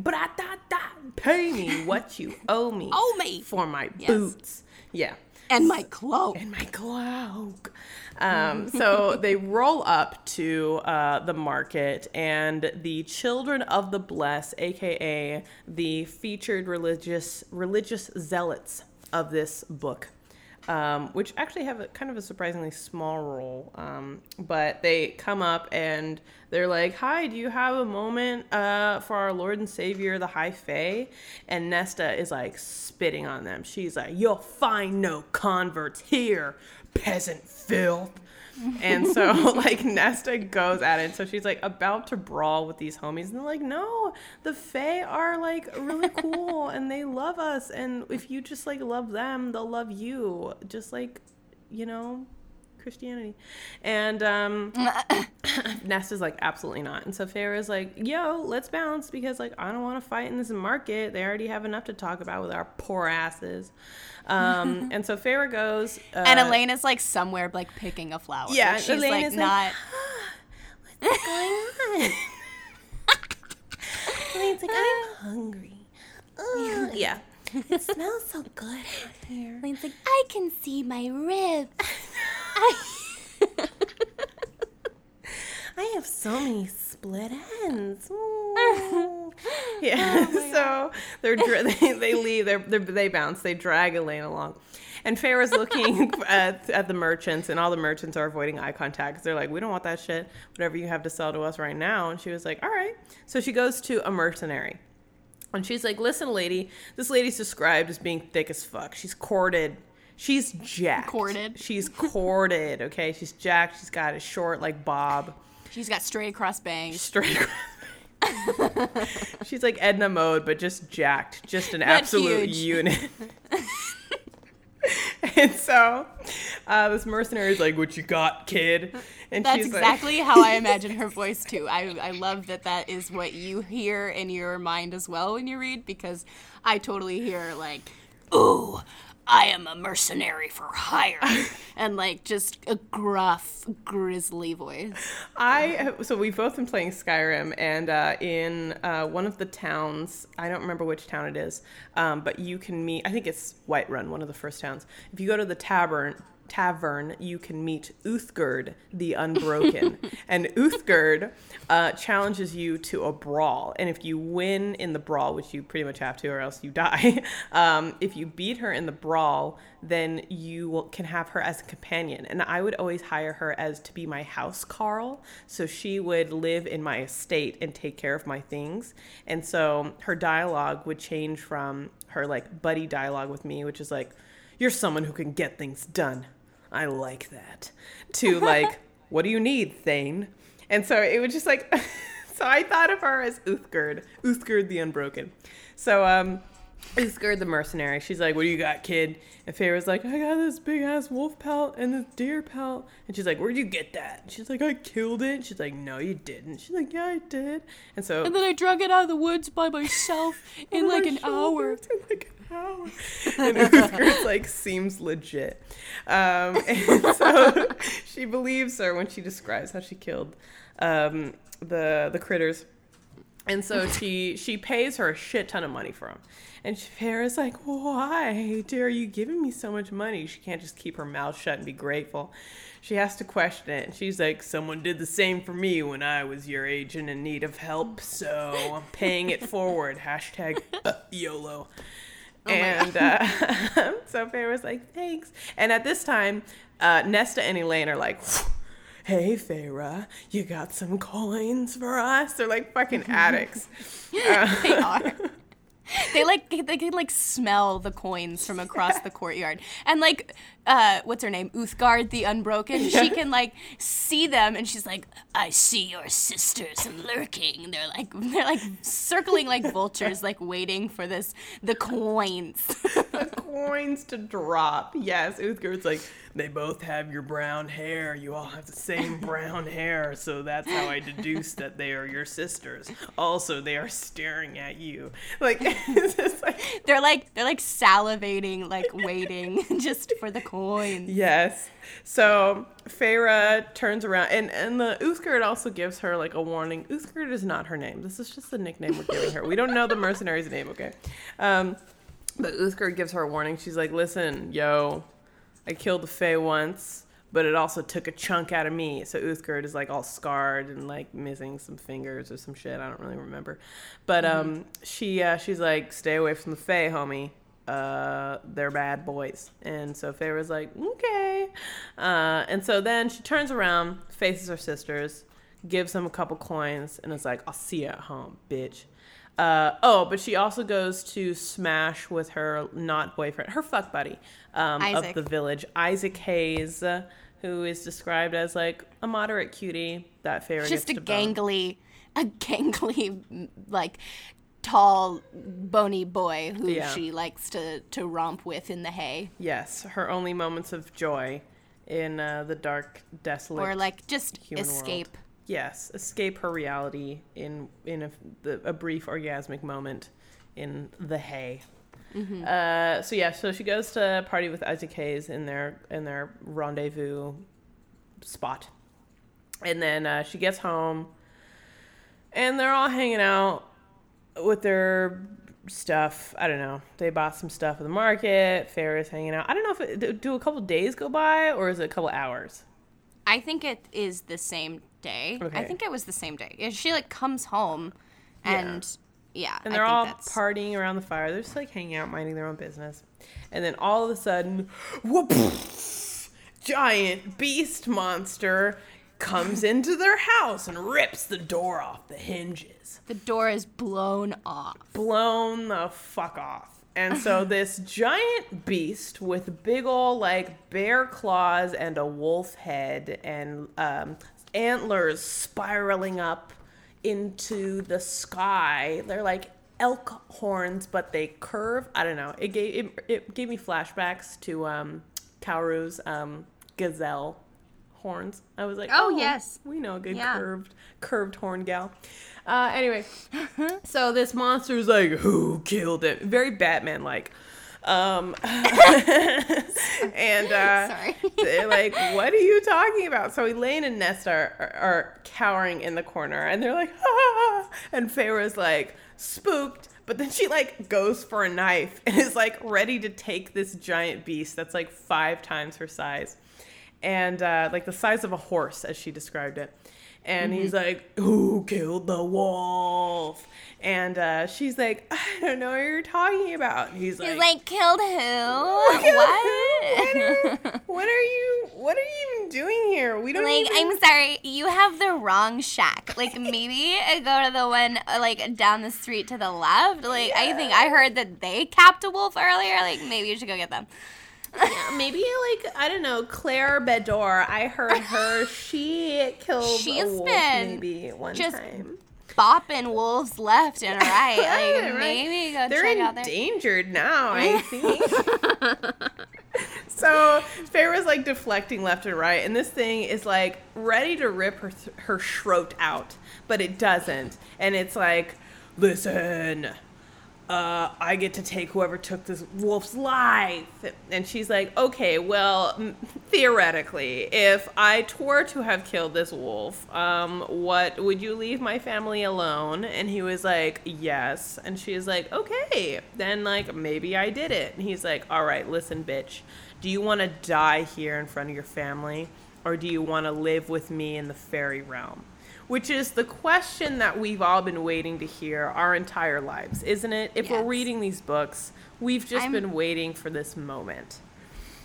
Pay me what you owe me. For my boots. Yeah. And my cloak. So they roll up to the market, and the Children of the Blessed, a.k.a. the featured religious zealots of this book, which actually have kind of a surprisingly small role. But they come up and they're like, hi, do you have a moment for our Lord and Savior, the High Fae? And Nesta is like spitting on them. She's like, you'll find no converts here, peasant filth. And so like Nesta goes at it. So she's like about to brawl with these homies. And they're like, no, the Fae are like really cool and they love us. And if you just like love them, they'll love you. Just like, you know, Christianity. And Nesta's like, absolutely not. And so Feyre's like, yo, let's bounce because like I don't want to fight in this market. They already have enough to talk about with our poor asses. And so Feyre goes. And Elaine is like somewhere like picking a flower. Yeah, she's Elaine like is not. Like, what's going on? Elaine's like, I'm hungry. Ugh. Yeah. It smells so good out here. Elaine's like, I can see my ribs. I have so many split ends. Ooh. Yeah, oh so they leave. They bounce. They drag Elaine along, and Feyre's looking at the merchants, and all the merchants are avoiding eye contact because they're like, we don't want that shit. Whatever you have to sell to us right now. And she was like, all right. So she goes to a mercenary. And she's like, listen, lady, this lady's described as being thick as fuck. She's corded. She's jacked. She's corded, okay? She's jacked. She's got a short, like, bob. She's got straight across bangs. She's like Edna Mode, but just jacked. Just an absolute unit. And so this mercenary is like, what you got, kid? And that's exactly like, how I imagine her voice, too. I love that is what you hear in your mind as well when you read, because I totally hear, like, ooh, I am a mercenary for hire. And, like, just a gruff, grisly voice. So we've both been playing Skyrim, and in one of the towns, I don't remember which town it is, but you can meet, I think it's Whiterun, one of the first towns. If you go to the tavern, you can meet Uthgerd the Unbroken. And Uthgerd challenges you to a brawl. And if you win in the brawl, which you pretty much have to or else you die, if you beat her in the brawl, then you can have her as a companion. And I would always hire her as to be my house carl. So she would live in my estate and take care of my things. And so her dialogue would change from her like buddy dialogue with me, which is like, you're someone who can get things done. I like that. To like, what do you need, Thane? And so it was just like, so I thought of her as Uthgerd the Unbroken. So Uthgerd the mercenary, she's like, what do you got, kid? And Feyre's like, I got this big ass wolf pelt and this deer pelt. And she's like, where'd you get that? And she's like, I killed it. And she's like, no, you didn't. And she's like, yeah, I did. And then I drug it out of the woods by myself in like an hour. And Uthgerd's like seems legit, and so she believes her when she describes how she killed the critters, and so she pays her a shit ton of money for them. And Feyre's like, why, dear, are you giving me so much money? She can't just keep her mouth shut and be grateful. She has to question it. And she's like, someone did the same for me when I was your age and in need of help, so I'm paying it forward. # YOLO. Oh and so Feyre was like, thanks. And at this time, Nesta and Elaine are like, hey, Feyre, you got some coins for us? They're like fucking addicts. They are. They can like smell the coins from across the courtyard. And like what's her name? Uthgerd the Unbroken. Yeah. She can like see them, and she's like, "I see your sisters lurking." And they're like circling like vultures, like waiting for the coins. The coins to drop. Yes, Uthgerd's like, "They both have your brown hair. You all have the same brown hair, so that's how I deduce that they are your sisters. Also, they are staring at you." Like, it's just like they're like salivating, like waiting just for the coins. Yes. So Feyre turns around, and the Uthgerd also gives her like a warning. Uthgerd is not her name. This is just the nickname we're giving her. We don't know the mercenary's name, okay? But Uthgerd gives her a warning. She's like, "Listen, yo, I killed the Fae once, but it also took a chunk out of me." So Uthgerd is like all scarred and like missing some fingers or some shit. I don't really remember. But she's like, "Stay away from the Fae, homie. They're bad boys." And so Feyre's like, "Okay." And so then she turns around, faces her sisters, gives them a couple coins, and is like, "I'll see you at home, bitch." But she also goes to smash with her not boyfriend, her fuck buddy of the village, Isaac Hayes, who is described as like a moderate cutie. That favorite just a gangly, like tall, bony boy who she likes to romp with in the hay. Yes, her only moments of joy in the dark, desolate, or like just escape. World. Yes, escape her reality in a brief orgasmic moment in the hay. Mm-hmm. So she goes to party with Isaac Hayes in their rendezvous spot, and then she gets home, and they're all hanging out with their stuff. I don't know. They bought some stuff at the market. Feyre is hanging out. I don't know if do a couple days go by or is it a couple hours? I think it is the same day. Okay. I think it was the same day. She like comes home and and they're partying around the fire. They're just like hanging out, minding their own business. And then all of a sudden, whoop, giant beast monster comes into their house and rips the door off the hinges. The door is blown off. Blown the fuck off. And so this giant beast with big ol' like bear claws and a wolf head and antlers spiraling up into the sky. They're like elk horns, but they curve. I don't know. It gave me flashbacks to Cowroo's gazelle horns. I was like, oh yes, we know a good curved horn gal. Anyway, so this monster's like, "Who killed it?" Very Batman-like. And they're like, "What are you talking about?" So Elaine and Nesta are cowering in the corner, and they're like, "Ah!" And Feyre's like spooked, but then she like goes for a knife and is like ready to take this giant beast that's like 5 times her size, and like the size of a horse, as she described it. And he's like, "Who killed the wolf?" And she's like, "I don't know what you're talking about." And he's like, "Killed who? What? What are you even doing here? We don't like." I'm sorry, you have the wrong shack. Like maybe go to the one like down the street to the left. Like I think I heard that they capped a wolf earlier. Like maybe you should go get them. Yeah, maybe like, I don't know, Claire Bedore. I heard her. She killed a wolf maybe one time. Bopping wolves left and right. Like, maybe go check out there. They're endangered now, I think. So Feyre's like deflecting left and right, and this thing is like ready to rip her throat out, but it doesn't. And it's like, "Listen, I get to take whoever took this wolf's life." And she's like, "Okay, well, theoretically, if I were to have killed this wolf, what, would you leave my family alone?" And he was like, "Yes." And she's like, "Okay, then like maybe I did it." And he's like, "All right, listen, bitch, do you want to die here in front of your family, or do you want to live with me in the fairy realm?" Which is the question that we've all been waiting to hear our entire lives, isn't it? If we're reading these books, we've just been waiting for this moment.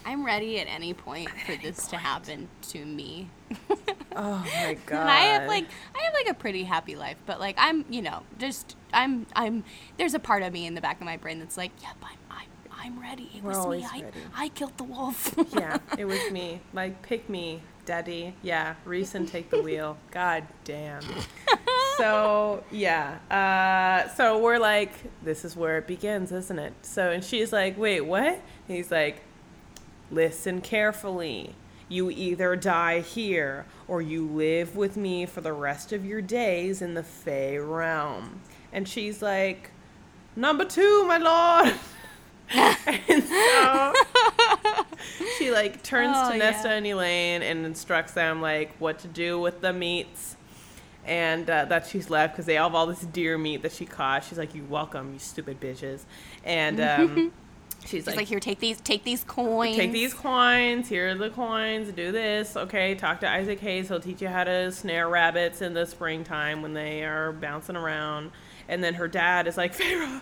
I'm ready at any point for this to happen to me. Oh my god! And I have like a pretty happy life, but like I'm, you know, just I'm. There's a part of me in the back of my brain that's like, yep, I'm I'm ready. It was me. I killed the wolf. Yeah, it was me. Like, pick me, daddy. Yeah, Rhysand, take the wheel. God damn. So, yeah. So we're like, this is where it begins, isn't it? So, and she's like, wait, what? And he's like, listen carefully. You either die here or you live with me for the rest of your days in the Fey realm. And she's like, number two, my lord. And so she like turns to Nesta and Elaine and instructs them like what to do with the meats and that she's left because they have all this deer meat that she caught. She's like, you're welcome, you stupid bitches. And she's like, here, take these coins. Here are the coins. Do this. Okay, talk to Isaac Hayes. He'll teach you how to snare rabbits in the springtime when they are bouncing around. And then her dad is like, Feyre,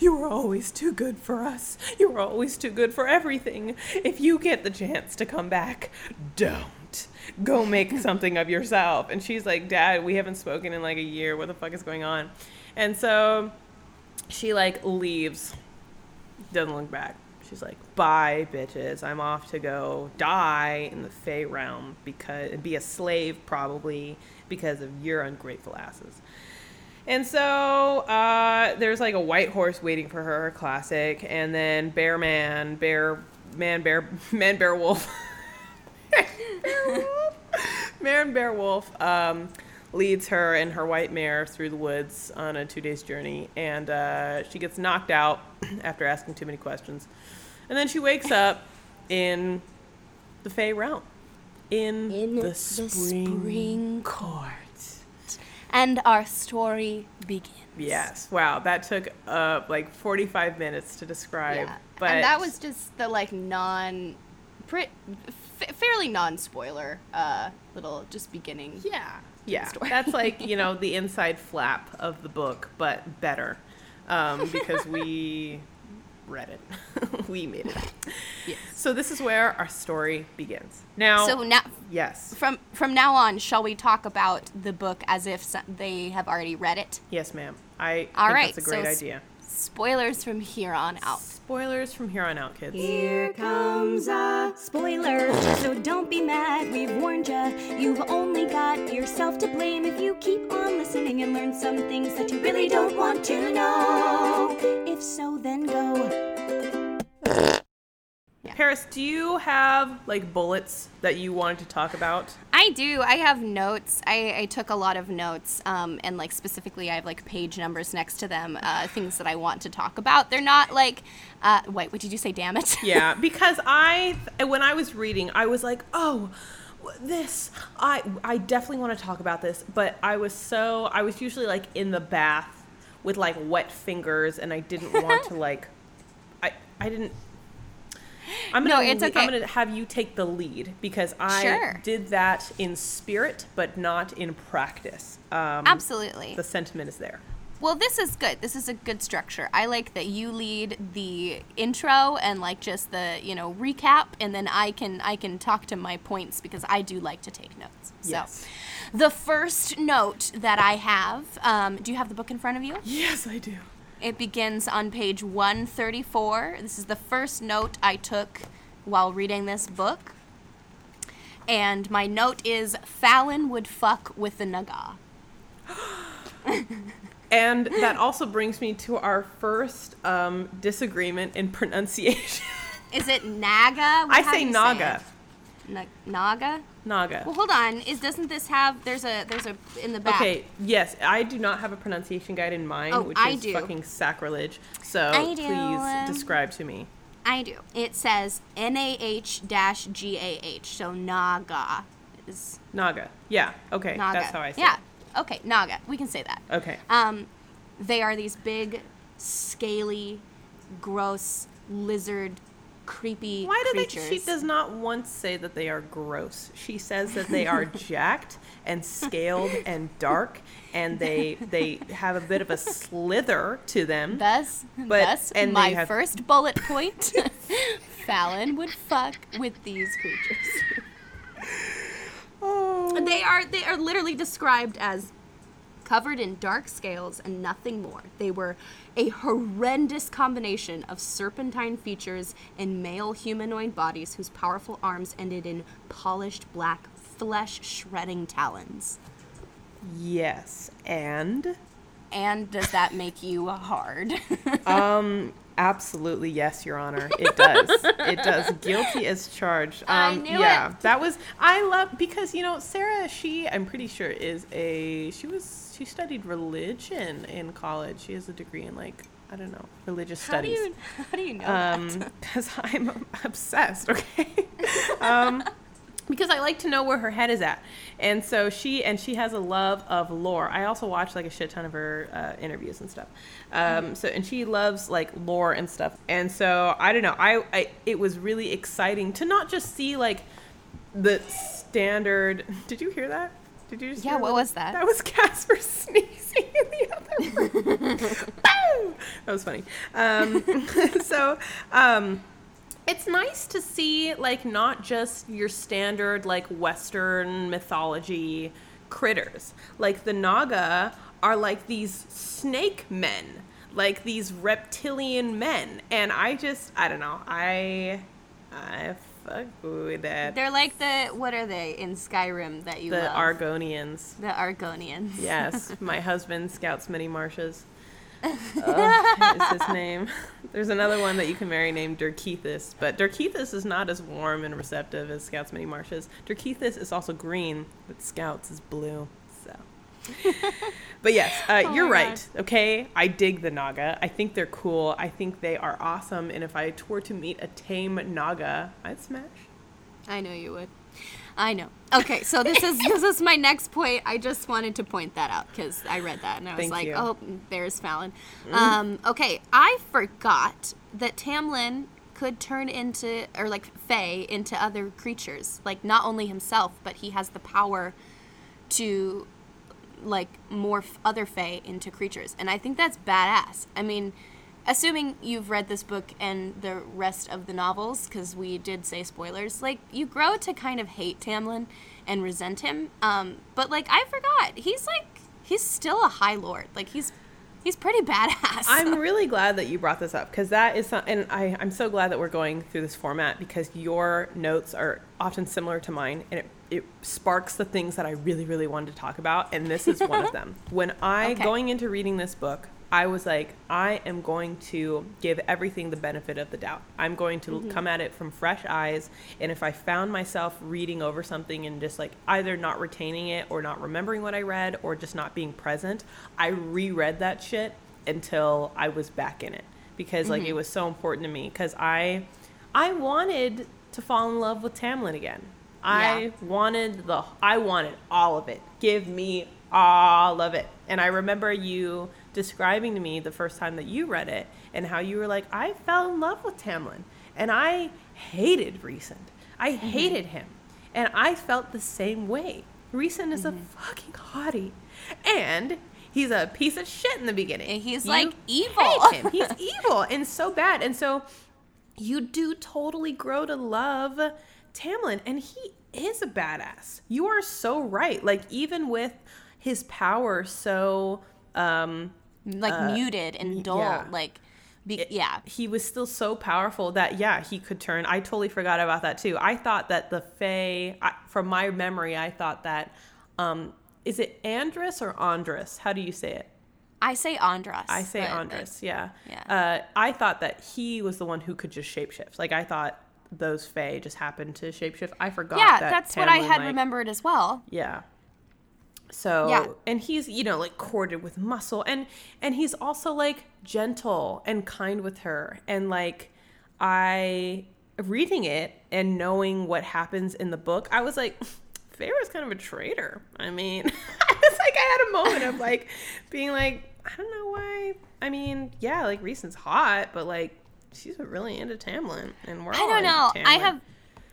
you were always too good for us. You were always too good for everything. If you get the chance to come back, don't. Go make something of yourself. And she's like, Dad, we haven't spoken in like a year. What the fuck is going on? And so she like leaves. Doesn't look back. She's like, bye, bitches. I'm off to go die in the Fey realm because be a slave probably because of your ungrateful asses. And so there's like a white horse waiting for her, classic. And then bear wolf leads her and her white mare through the woods on a 2 days journey. And she gets knocked out after asking too many questions. And then she wakes up in the Fey realm. In the spring court. And our story begins. Yes. Wow. That took like 45 minutes to describe. Yeah. But and that was just the like fairly non-spoiler little just beginning. Yeah. Yeah, that's like, you know, the inside flap of the book, but better, because we read it. We made it. Yes. So this is where our story begins. Now, From now on, shall we talk about the book as if they have already read it? Yes, ma'am. I think that's a great idea. Spoilers from here on out. Spoilers from here on out, kids. Here comes a spoiler, so don't be mad, we've warned ya. You've only got yourself to blame if you keep on listening and learn some things that you really don't want to know. If so, then go. Yeah. Paris, do you have, like, bullets that you wanted to talk about? I do. I have notes. I took a lot of notes, and, like, specifically I have, like, page numbers next to them, things that I want to talk about. They're not, like, wait, what did you say, damn it? Yeah, because when I was reading, I was like, oh, this, I definitely want to talk about this, but I was usually, like, in the bath with, like, wet fingers, and I didn't want to, like, I'm going to have you take the lead because I did that in spirit, but not in practice. Absolutely. The sentiment is there. Well, this is good. This is a good structure. I like that you lead the intro and like just the, you know, recap, and then I can talk to my points because I do like to take notes. Yes. So the first note that I have, do you have the book in front of you? Yes, I do. It begins on page 134. This is the first note I took while reading this book. And my note is, Fallon would fuck with the Naga. And that also brings me to our first disagreement in pronunciation. Is it Naga? I say Naga. Naga. Well, hold on. Doesn't this have? There's a in the back. Okay. Yes, I do not have a pronunciation guide in mind, which is fucking sacrilege. So please describe to me. I do. It says NAH-GAH. So Naga is Naga. Yeah. Okay. Naga. That's how I say it. Yeah. Okay. Naga. We can say that. Okay. They are these big, scaly, gross lizard. Creepy creatures. She does not once say that they are gross. She says that they are jacked and scaled and dark, and they have a bit of a slither to them. Thus, my first bullet point, Fallon would fuck with these creatures. Oh. They are literally described as covered in dark scales and nothing more. They were a horrendous combination of serpentine features and male humanoid bodies whose powerful arms ended in polished black flesh-shredding talons. Yes, and? And does that make you hard? Absolutely, yes, Your Honor. It does. It does. Guilty as charged. I knew it. That was, because, you know, Sarah, she studied religion in college. She has a degree in, religious studies. How do you know that? Because I'm obsessed, okay? Because I like to know where her head is at. And so she has a love of lore. I also watch a shit ton of her interviews and stuff. And she loves lore and stuff. And so I don't know. It was really exciting to not just see the standard. Did you hear that? Did you just hear what was that? That was Casper sneezing in the other room. Boom! That was funny. It's nice to see, not just your standard, Western mythology critters. The Naga are, these snake men, these reptilian men. And I just, I don't know, I fuck with that. They're what are they in Skyrim that you love? The Argonians. Yes, my husband scouts many marshes. Oh, is his name. There's another one that you can marry named Derkethis, but Derkethis is not as warm and receptive as Scout's Many Marshes. Derkethis is also green, but Scout's is blue. So, but yes, you're right. God. Okay, I dig the Naga. I think they're cool. I think they are awesome. And if I were to meet a tame Naga, I'd smash. I know you would. I know. Okay, so this is my next point. I just wanted to point that out because I read that and I was oh, there's Fallon. Okay, I forgot that Tamlin could turn into, or Faye, into other creatures. Not only himself, but he has the power to, morph other Faye into creatures. And I think that's badass. I mean, assuming you've read this book and the rest of the novels, because we did say spoilers, you grow to kind of hate Tamlin and resent him. But, I forgot. He's still a High Lord. He's pretty badass. I'm really glad that you brought this up, because that is something, and I'm so glad that we're going through this format, because your notes are often similar to mine, and it sparks the things that I really, really wanted to talk about, and this is one of them. When going into reading this book, I was I am going to give everything the benefit of the doubt. I'm going to come at it from fresh eyes. And if I found myself reading over something and just either not retaining it or not remembering what I read or just not being present, I reread that shit until I was back in it, because it was so important to me, because I wanted to fall in love with Tamlin again. Yeah. I wanted all of it. Give me all of it. And I remember you describing to me the first time that you read it and how you were I fell in love with Tamlin and I hated Rhysand. I hated him. And I felt the same way. Rhysand is a fucking hottie. And he's a piece of shit in the beginning. And he's evil. Hate him. He's evil and so bad. And so you do totally grow to love Tamlin, and he is a badass. You are so right. Even with his power so muted and dull, he was still so powerful that he could turn. I totally forgot about that too. I thought that the Fae, from my memory, I thought that is it Andras or Andras? How do you say it? I say Andras. I say Andras. Yeah. I thought that he was the one who could just shapeshift. I thought those Fae just happened to shapeshift. I forgot. Yeah, that's Tamlin, what I had remembered as well. Yeah. So, and he's, corded with muscle, and he's also gentle and kind with her. And I, reading it and knowing what happens in the book, I was Feyre is kind of a traitor. I mean, it's I had a moment of being I don't know why. I mean, Rhysand's hot, but she's really into Tamlin, and we're all into Tamlin. I don't know.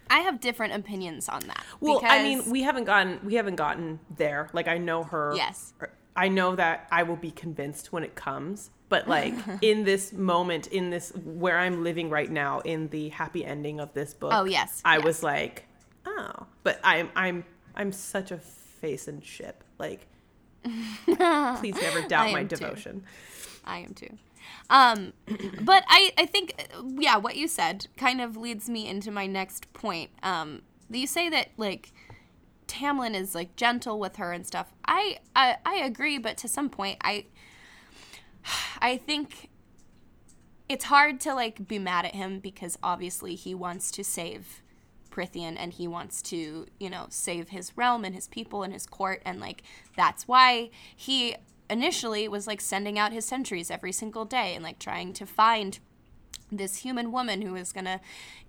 I have different opinions on that. Well, because we haven't gotten there. I know her. Yes. I know that I will be convinced when it comes. But in this moment, in this where I'm living right now, in the happy ending of this book. Oh yes. I was oh, but I'm such a face and ship. Please never doubt my devotion. Too. I am too. But I think, yeah, what you said kind of leads me into my next point. You say that, like, Tamlin is, like, gentle with her and stuff. I agree, but to some point, I think it's hard to, like, be mad at him because obviously he wants to save Prythian and he wants to, you know, save his realm and his people and his court, and, like, that's why he initially was, like, sending out his sentries every single day and, like, trying to find this human woman who is going to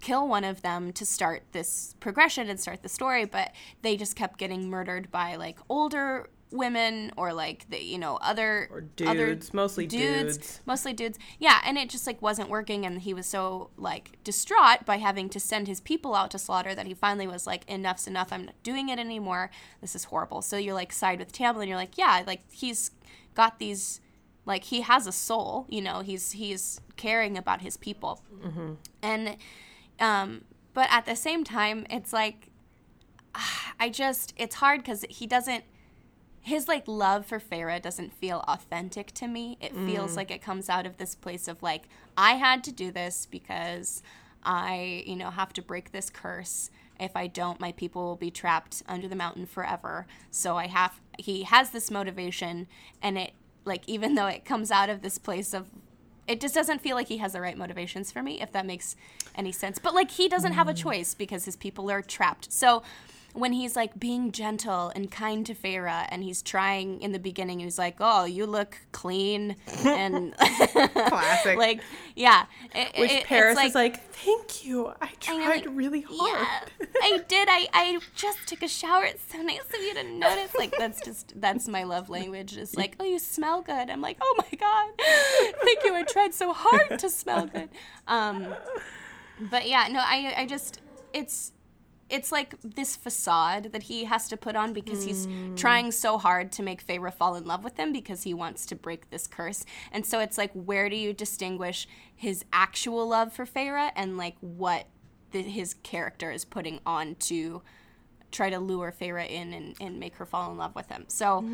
kill one of them to start this progression and start the story, but they just kept getting murdered by, like, older women or, like, the, you know, other dudes, mostly dudes. Yeah, and it just, like, wasn't working, and he was so, like, distraught by having to send his people out to slaughter that he finally was like, enough's enough, I'm not doing it anymore, this is horrible. So you're, like, side with Tamlin, you're like, yeah, like, he's got these, like, he has a soul, you know, he's caring about his people. Mm-hmm. And but at the same time, it's like, it's hard because he doesn't, his, like, love for Feyre doesn't feel authentic to me. It feels like it comes out of this place of, like, I had to do this because I, you know, have to break this curse. If I don't, my people will be trapped under the mountain forever. So he has this motivation, and it, like, even though it comes out of this place of, it just doesn't feel like he has the right motivations for me, if that makes any sense. But, like, he doesn't have a choice because his people are trapped. So when he's, like, being gentle and kind to Feyre, and he's trying in the beginning, he's like, oh, you look clean. And classic. Like, yeah. Which Paris is like, thank you. I tried really hard. Yeah, I did. I just took a shower. It's so nice of you to notice. Like, that's my love language. It's like, oh, you smell good. I'm like, oh, my God. Thank you. I tried so hard to smell good. But, yeah, no, I just, it's like this facade that he has to put on because he's trying so hard to make Feyre fall in love with him because he wants to break this curse. And so it's like, where do you distinguish his actual love for Feyre and, like, what his character is putting on to try to lure Feyre in and make her fall in love with him? So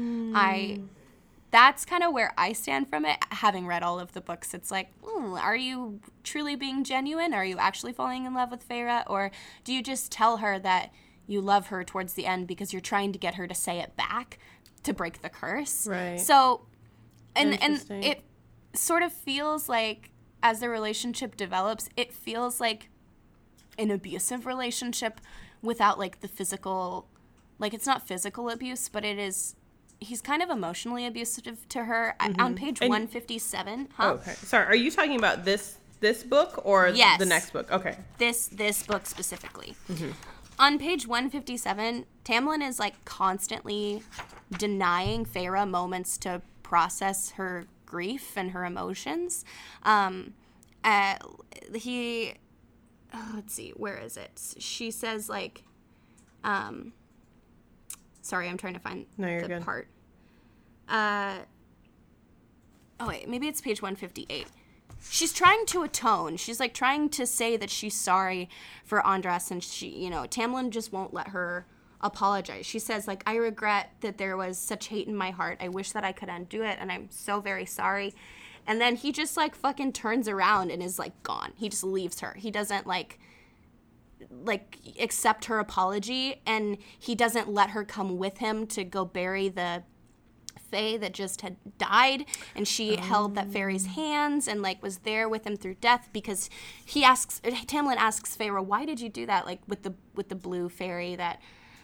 that's kind of where I stand from it. Having read all of the books, it's like, are you truly being genuine? Are you actually falling in love with Feyre? Or do you just tell her that you love her towards the end because you're trying to get her to say it back to break the curse? Right. So, and it sort of feels like, as the relationship develops, it feels like an abusive relationship without, like, the physical, like, it's not physical abuse, but it is. He's kind of emotionally abusive to her. Mm-hmm. On page 157. Huh? Okay. Sorry, are you talking about this book or the next book? Okay. This book specifically. Mm-hmm. On page 157, Tamlin is, like, constantly denying Feyre moments to process her grief and her emotions. Let's see, where is it? She says, like, sorry, I'm trying to find part. Wait, maybe it's page 158. She's trying to atone. She's, like, trying to say that she's sorry for Andras, and she, you know, Tamlin just won't let her apologize. She says, like, I regret that there was such hate in my heart. I wish that I could undo it, and I'm so very sorry. And then he just, like, fucking turns around and is, like, gone. He just leaves her. He doesn't, like accept her apology, and he doesn't let her come with him to go bury the fae that just had died, and she held that fairy's hands and, like, was there with him through death, because Tamlin asks Feyre, why did you do that, like, with the blue fairy that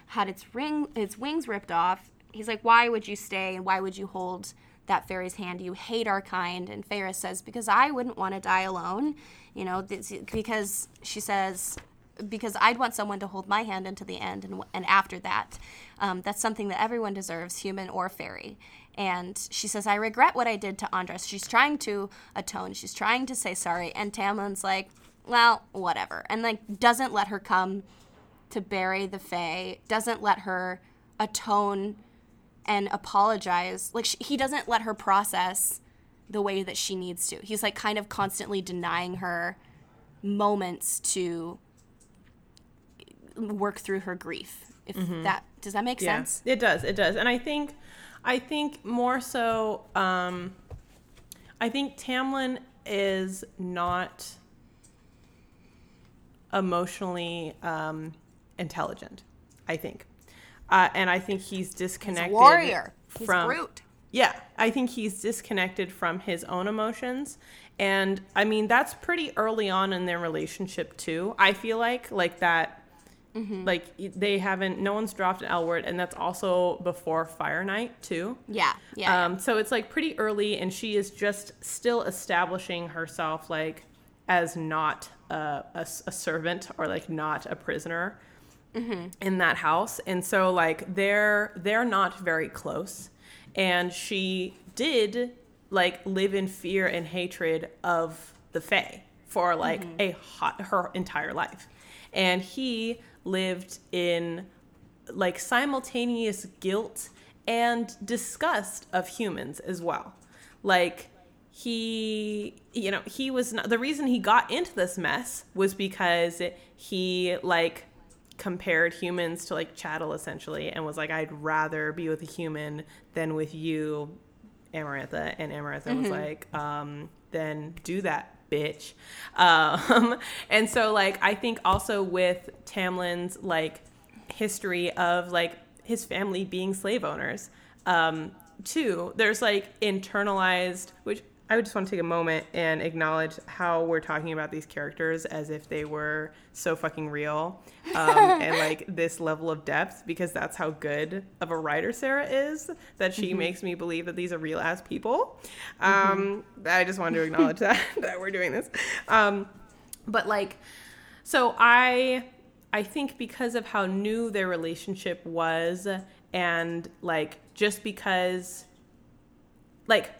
had its wings ripped off? He's like, why would you stay and why would you hold that fairy's hand? You hate our kind. And Feyre says, because I wouldn't want to die alone, you know, because she says, because I'd want someone to hold my hand until the end and after that. That's something that everyone deserves, human or fairy. And she says, I regret what I did to Andras. She's trying to atone. She's trying to say sorry. And Tamlin's like, well, whatever. And, like, doesn't let her come to bury the fae, doesn't let her atone and apologize. Like, he doesn't let her process the way that she needs to. He's, like, kind of constantly denying her moments to work through her grief. If that does that make sense? It does. And I think I think more so, I think Tamlin is not emotionally intelligent, I think. And I think he's disconnected. He's a warrior. He's Groot. Yeah, I think he's disconnected from his own emotions. And, I mean, that's pretty early on in their relationship, too. I feel like that, mm-hmm. like, they haven't, no one's dropped an L word, and that's also before Fire Night, too. Yeah. So it's, like, pretty early, and she is just still establishing herself, like, as not a servant or, like, not a prisoner mm-hmm. in that house. And so, like, they're not very close. And she did, like, live in fear and hatred of the Fae for, like, mm-hmm. her entire life. And he lived in, like, simultaneous guilt and disgust of humans as well. Like, he, you know, he was not... The reason he got into this mess was because he, like... compared humans to like chattel essentially and was like, I'd rather be with a human than with you, Amarantha. And Amarantha mm-hmm. was like, then do that, bitch. And so like, I think also with Tamlin's like history of like his family being slave owners, too, there's like internalized, which I would just want to take a moment and acknowledge how we're talking about these characters as if they were so fucking real and like this level of depth, because that's how good of a writer Sarah is, that she mm-hmm. makes me believe that these are real ass people. Mm-hmm. I just wanted to acknowledge that we're doing this. But like, so I think because of how new their relationship was and like, just because like,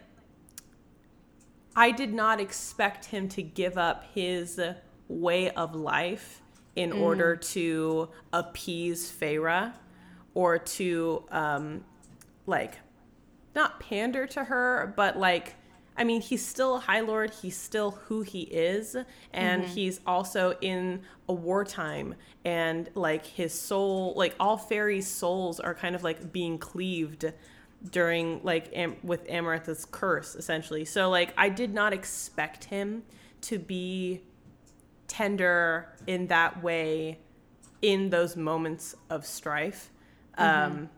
I did not expect him to give up his way of life in order to appease Feyre or to, like, not pander to her, but, like, I mean, he's still a High Lord. He's still who he is. And he's also in a wartime. And, like, his soul, like, all fairy souls are kind of, like, being cleaved during like with Amarantha's curse essentially. So like I did not expect him to be tender in that way in those moments of strife. But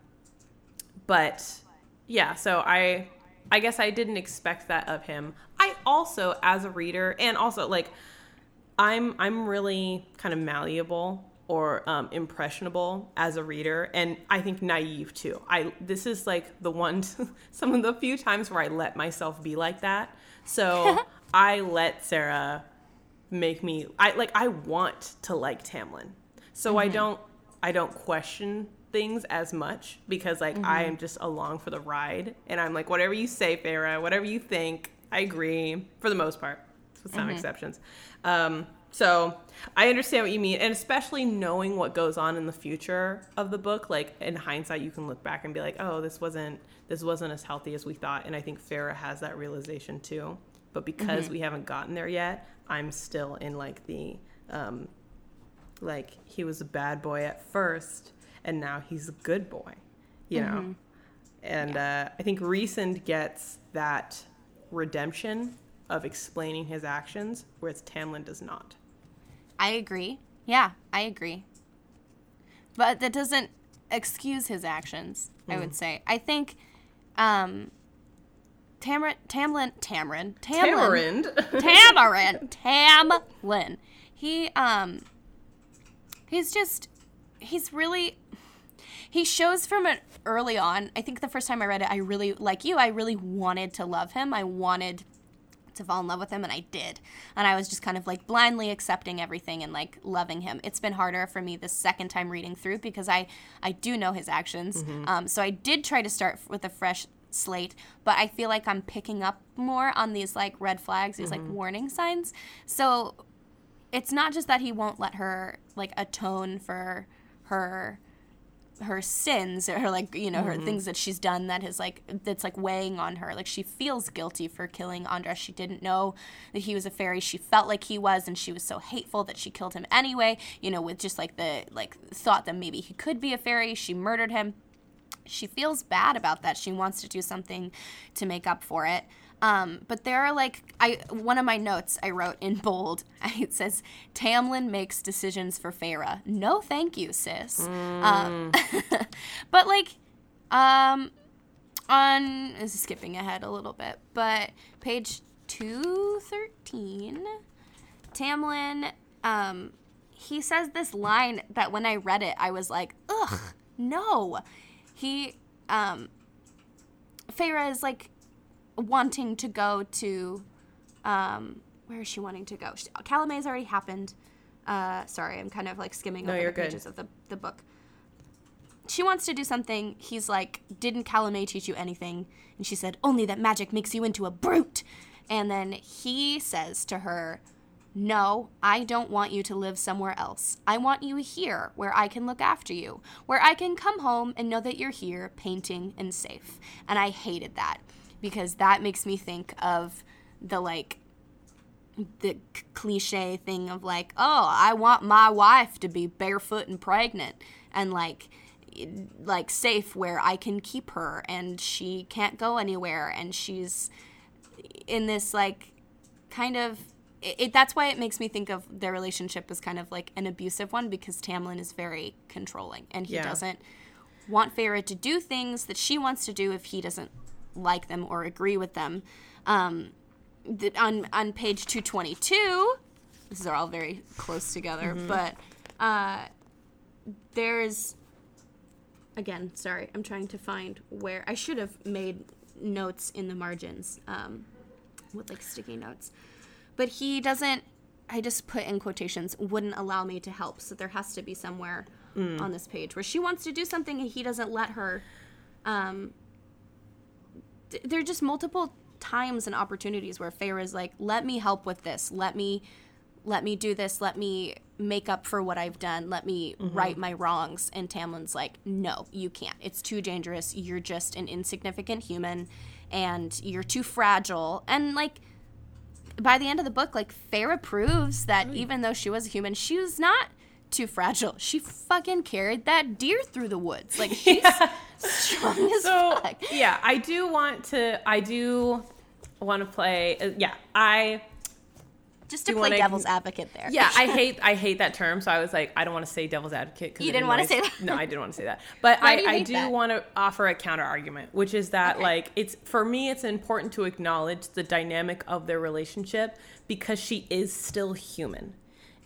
yeah, so I guess I didn't expect that of him. I also as a reader, and also like I'm really kind of malleable or impressionable as a reader, and I think naive too. This is like the one, some of the few times where I let myself be like that. So I let Sarah make me. I want to like Tamlin, so I don't question things as much because like I am just along for the ride, and I'm like whatever you say, Feyre, whatever you think, I agree for the most part, with some exceptions. So I understand what you mean, and especially knowing what goes on in the future of the book, like in hindsight, you can look back and be like, "Oh, this wasn't as healthy as we thought." And I think Feyre has that realization too. But because we haven't gotten there yet, I'm still in like the, like he was a bad boy at first, and now he's a good boy, you know. And I think Rhysand gets that redemption of explaining his actions, whereas Tamlin does not. I agree. Yeah, I agree. But that doesn't excuse his actions, I would say. I think Tamlin. He shows from it early on. I think the first time I read it, I really wanted to love him. I wanted to fall in love with him, and I did. And I was just kind of like blindly accepting everything and like loving him. It's been harder for me the second time reading through because I do know his actions. So I did try to start with a fresh slate, but I feel like I'm picking up more on these like red flags, these like warning signs. So it's not just that he won't let her like atone for her sins or her, like, you know, her things that she's done that is like, that's like weighing on her. Like she feels guilty for killing Andras. She didn't know that he was a fairy. She felt like he was, and she was so hateful that she killed him anyway, you know, with just like the like thought that maybe he could be a fairy. She murdered him. she feels bad about that. She wants to do something to make up for it. But there are, one of my notes I wrote in bold, it says, Tamlin makes decisions for Feyre. No thank you, sis. But, this is skipping ahead a little bit, but page 213, Tamlin, he says this line that when I read it, I was like, ugh, no. He, Feyre is, wanting to go to, where is she wanting to go? Calamai's already happened. Sorry, I'm kind of skimming over the pages of the book. She wants to do something. He's like, didn't Calanmai teach you anything? And she said, only that magic makes you into a brute. And then he says to her, no, I don't want you to live somewhere else. I want you here, where I can look after you, where I can come home and know that you're here, painting and safe. And I hated that. Because that makes me think of the cliche thing of, oh, I want my wife to be barefoot and pregnant and, safe where I can keep her and she can't go anywhere. And she's in this, kind of – that's why it makes me think of their relationship as kind of, an abusive one, because Tamlin is very controlling. And he doesn't want Feyre to do things that she wants to do if he doesn't like them or agree with them. On page 222, these are all very close together, but there's, again, sorry, I'm trying to find where, I should have made notes in the margins with sticky notes, but he doesn't, I just put in quotations, wouldn't allow me to help, so there has to be somewhere on this page where she wants to do something and he doesn't let her. There are just multiple times and opportunities where Feyre is like, let me help with this. Let me do this. Let me make up for what I've done. Let me right my wrongs. And Tamlin's like, no, you can't. It's too dangerous. You're just an insignificant human and you're too fragile. And, by the end of the book, Feyre proves that even though she was a human, she was not too fragile. She fucking carried that deer through the woods. She's strong as fuck. Yeah, I do want to play. Yeah, I just to play devil's advocate there. Yeah, I hate that term. So I was like, I don't want to say devil's advocate. You didn't want to say that. No, I didn't want to say that. But I do want to offer a counter argument, which is that it's, for me, it's important to acknowledge the dynamic of their relationship because she is still human.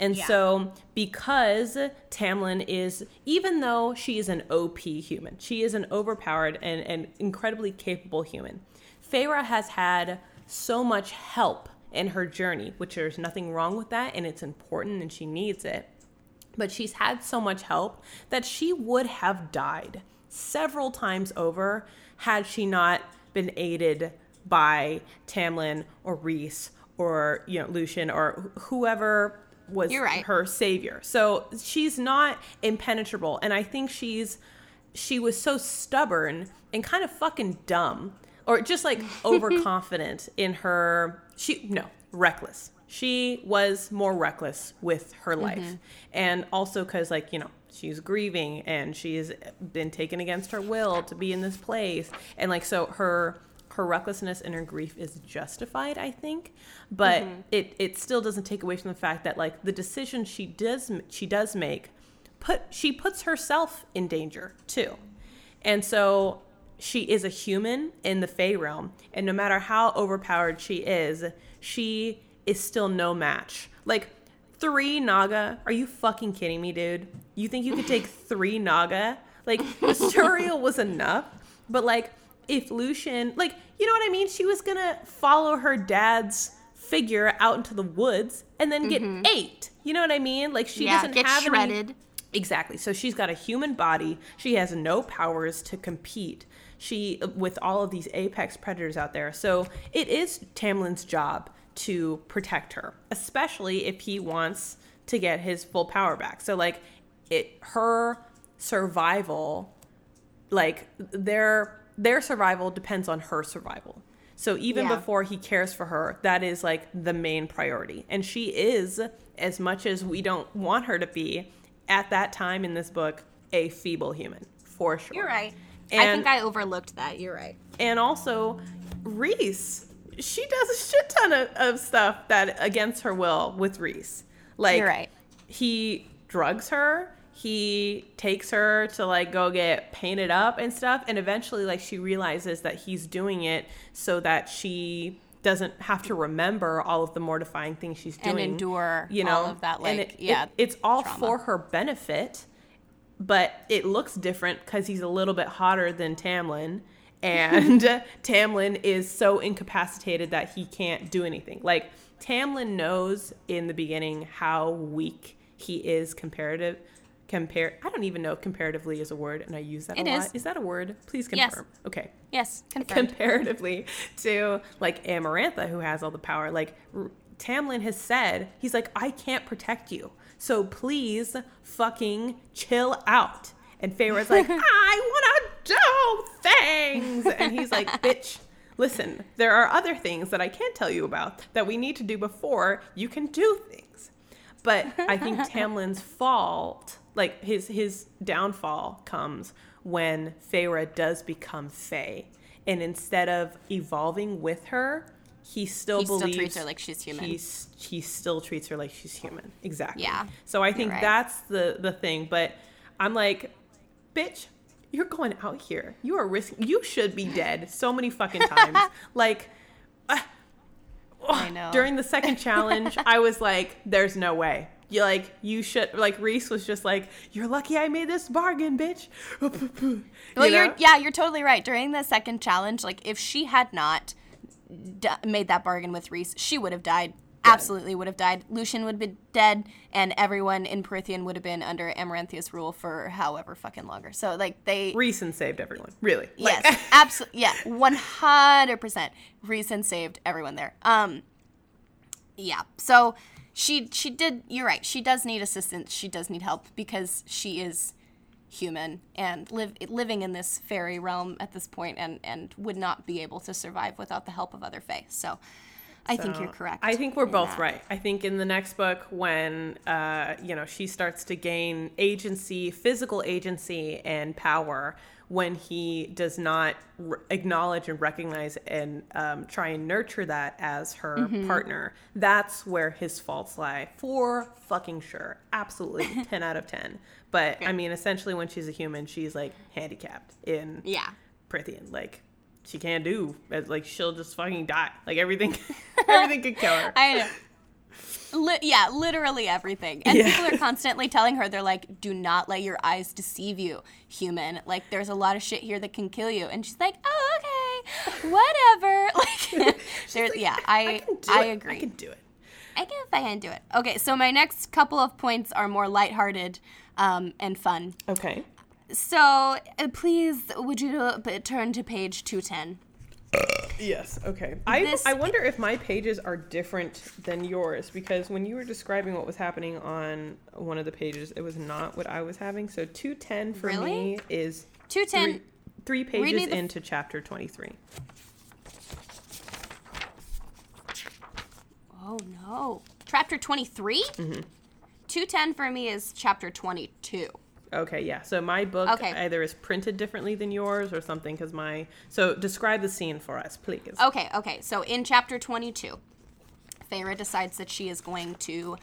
And so because Tamlin is, even though she is an OP human, she is an overpowered and incredibly capable human, Feyre has had so much help in her journey, which there's nothing wrong with that, and it's important and she needs it. But she's had so much help that she would have died several times over had she not been aided by Tamlin or Rhys or Lucien or whoever was her savior. So she's not impenetrable. And I think she was so stubborn and kind of fucking dumb, or just overconfident in her. Reckless. She was more reckless with her life. And also because she's grieving and she's been taken against her will to be in this place. And so her recklessness and her grief is justified, I think, but it still doesn't take away from the fact that the decision she does make, she puts herself in danger too, and so she is a human in the Fey realm, and no matter how overpowered she is still no match. 3 Naga? Are you fucking kidding me, dude? You think you could take 3 Naga? Suriel was enough, but if Lucien, you know what I mean? She was going to follow her dad's figure out into the woods and then get ate. You know what I mean? She doesn't have shredded. Exactly. So she's got a human body. She has no powers to compete with all of these apex predators out there. So it is Tamlin's job to protect her, especially if he wants to get his full power back. So her survival, their survival depends on her survival. So even before he cares for her, that is the main priority. And she is, as much as we don't want her to be, at that time in this book, a feeble human, for sure. You're right. And I think I overlooked that. You're right. And also, Rhys, she does a shit ton of stuff that against her will with Rhys. Like, you're right. He drugs her. He takes her to, like, go get painted up and stuff. And eventually, like, she realizes that he's doing it so that she doesn't have to remember all of the mortifying things she's doing. And endure, you know, all of that, like, it's all trauma. For her benefit, but it looks different because he's a little bit hotter than Tamlin, and Tamlin is so incapacitated that he can't do anything. Like, Tamlin knows in the beginning how weak he is I don't even know if comparatively is a word, and I use that a lot. Is that a word? Please confirm. Yes. Okay. Yes, confirmed. Comparatively to, like, Amarantha, who has all the power. Like, Tamlin has said, he's like, I can't protect you, so please fucking chill out. And Feyre's like, I want to do things. And he's like, bitch, listen, there are other things that I can't tell you about that we need to do before you can do things. But I think Tamlin's fault... like, his downfall comes when Feyre does become Fae. And instead of evolving with her, he still treats her like she's human. He still treats her like she's human. Exactly. Yeah. So I think that's the thing. But I'm like, bitch, you're going out here. You are risking. You should be dead so many fucking times. Like... I know. During the second challenge, I was like, there's no way. Rhys was just like, you're lucky I made this bargain, bitch. Well, you're totally right. During the second challenge, like, if she had not made that bargain with Rhys, she would have died. Absolutely would have died. Lucien would have been dead, and everyone in Prythian would have been under Amarantha's rule for however fucking longer. So, like, Rhysand saved everyone, really. Yes, like. Absolutely. Yeah, 100%. Rhysand saved everyone there. Yeah, so she did, you're right, she does need assistance, she does need help, because she is human and living in this fairy realm at this point and would not be able to survive without the help of other fae, so... I think you're correct. I think we're both right. I think in the next book, when she starts to gain agency, physical agency and power, when he does not acknowledge and recognize and try and nurture that as her partner, that's where his faults lie for fucking sure. Absolutely. 10 out of 10. But I mean, essentially when she's a human, she's like handicapped in Prythian, like. She can't do. Like, she'll just fucking die. Like, everything could kill her. I know. Literally everything. And people are constantly telling her, they're like, do not let your eyes deceive you, human. Like, there's a lot of shit here that can kill you. And she's like, oh, okay, whatever. Like, I agree. I can do it. I can fucking do it. Okay, so my next couple of points are more lighthearted and fun. Okay. So, please, would you turn to page 210? Yes, okay. I wonder if my pages are different than yours, because when you were describing what was happening on one of the pages, it was not what I was having. So 210 for me is 210. Three pages into chapter 23. Oh, no. Chapter 23? Mm-hmm. 210 for me is chapter 22. Okay, yeah. So my book either is printed differently than yours or something, because so describe the scene for us, please. Okay. So in chapter 22, Feyre decides that she is going to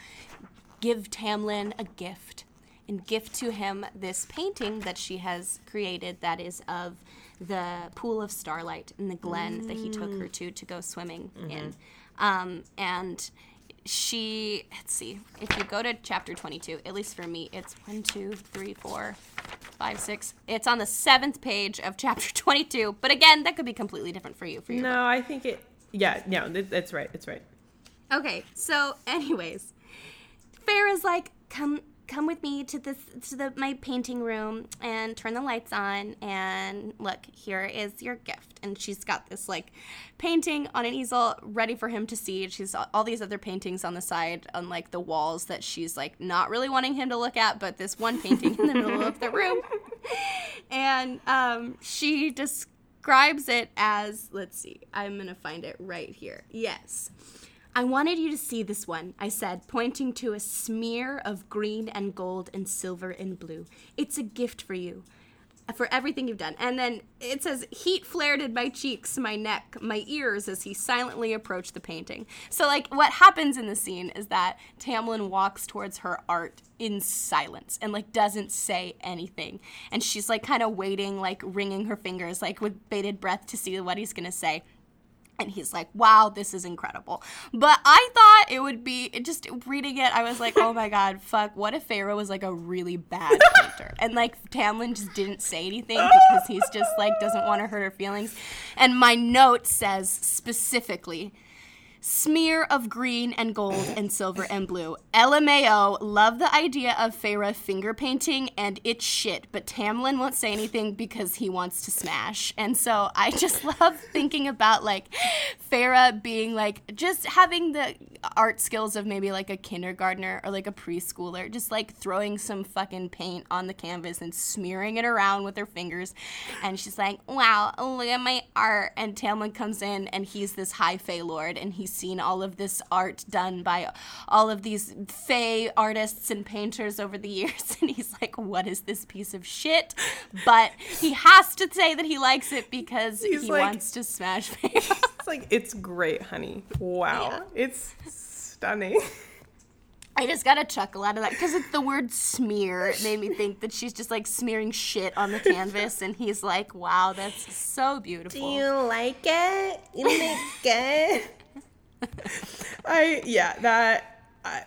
give Tamlin a gift and gift to him this painting that she has created that is of the pool of starlight in the glen that he took her to go swimming in. And... she, let's see, if you go to chapter 22, at least for me, it's 1, 2, 3, 4, 5, 6. It's on the 7th page of chapter 22. But again, that could be completely different for you. No, book. I think it, yeah, no, that's right. It's right. Okay, so anyways, Feyre's like, come with me to my painting room and turn the lights on and look, here is your gift. And she's got this like painting on an easel ready for him to see. She's all these other paintings on the side on like the walls that she's like not really wanting him to look at, but this one painting in the middle of the room. And she describes it as, let's see, I'm going to find it right here. Yes. I wanted you to see this one, I said, pointing to a smear of green and gold and silver and blue. It's a gift for you. for everything you've done. And then it says, heat flared in my cheeks, my neck, my ears as he silently approached the painting. So, like, what happens in the scene is that Tamlin walks towards her art in silence and, like, doesn't say anything. And she's, like, kind of waiting, like, wringing her fingers, like, with bated breath to see what he's going to say. And he's like, wow, this is incredible. But I thought it would be, just reading it, I was like, oh my God, fuck, what if Feyre was like a really bad painter? And like Tamlin just didn't say anything because he's just like, doesn't want to hurt her feelings. And my note says specifically, smear of green and gold and silver and blue. LMAO, love the idea of Feyre finger painting and it's shit, but Tamlin won't say anything because he wants to smash. And so I just love thinking about like Feyre being like, just having the art skills of maybe like a kindergartner or like a preschooler, just like throwing some fucking paint on the canvas and smearing it around with her fingers. And she's like, wow, look at my art. And Tamlin comes in and he's this high Fey lord and he's seen all of this art done by all of these Fey artists and painters over the years, and he's like, what is this piece of shit? But he has to say that he likes it because he's he like, wants to smash Feyre. It's like, it's great, honey. Wow. Yeah. It's stunning. I just got a chuckle out of that because it's the word smear. It made me think that she's just like smearing shit on the canvas, and he's like, wow, that's so beautiful. Do you like it? You like it?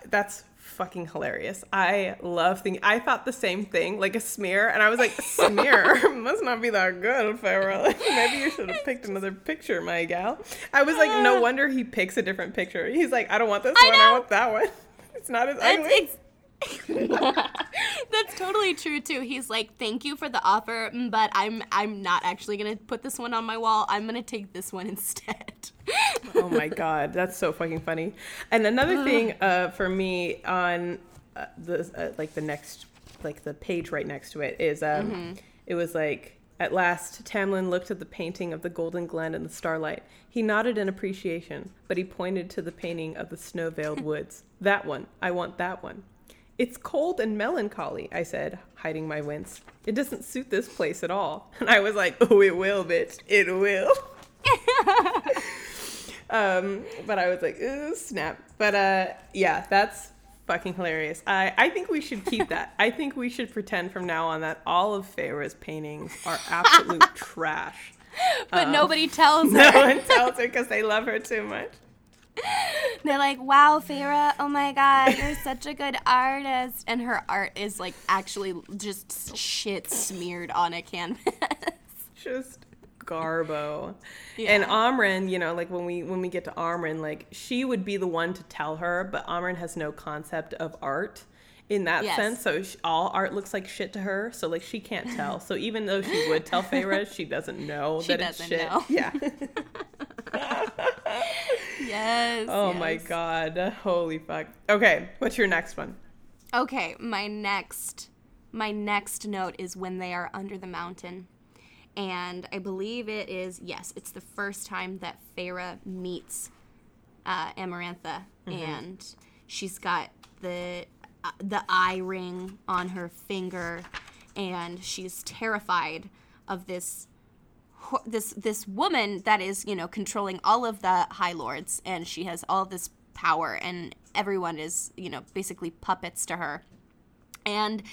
That's fucking hilarious. I love thinking. I thought the same thing, like a smear, and I was like, smear must not be that good, Feyre. Like, maybe you should have picked another picture, my gal. I was like, no wonder he picks a different picture. He's like, I don't want this one. I want that one. It's not as ugly. That's totally true too. He's like, thank you for the offer, but I'm not actually gonna put this one on my wall. I'm gonna take this one instead. Oh my God, that's so fucking funny. And another thing for me on the page right next to it is it was like, at last Tamlin looked at the painting of the golden glen in the starlight. He nodded in appreciation, but he pointed to the painting of the snow-veiled woods. That one. I want that one. It's cold and melancholy, I said, hiding my wince. It doesn't suit this place at all. And I was like, oh, it will, bitch. It will. But I was like, ooh, snap. But yeah, that's fucking hilarious. I think we should keep that. I think we should pretend from now on that all of Feyre's paintings are absolute trash. But nobody tells her. No one tells her because they love her too much. They're like, wow, Feyre, oh my God, you're such a good artist. And her art is like actually just shit smeared on a canvas. Just garbo. Yeah. And Amryn, you know, like when we get to Amryn, like she would be the one to tell her, but Amryn has no concept of art in that sense. So all art looks like shit to her. So like she can't tell. So even though she would tell Feyre, she doesn't know it's shit. Yeah. Yes. Oh my God. Holy fuck. Okay, what's your next one? Okay, my next note is when they are under the mountain. And I believe it is, yes, it's the first time that Feyre meets Amarantha, and she's got the eye ring on her finger, and she's terrified of this woman that is, you know, controlling all of the High Lords, and she has all this power, and everyone is, you know, basically puppets to her. And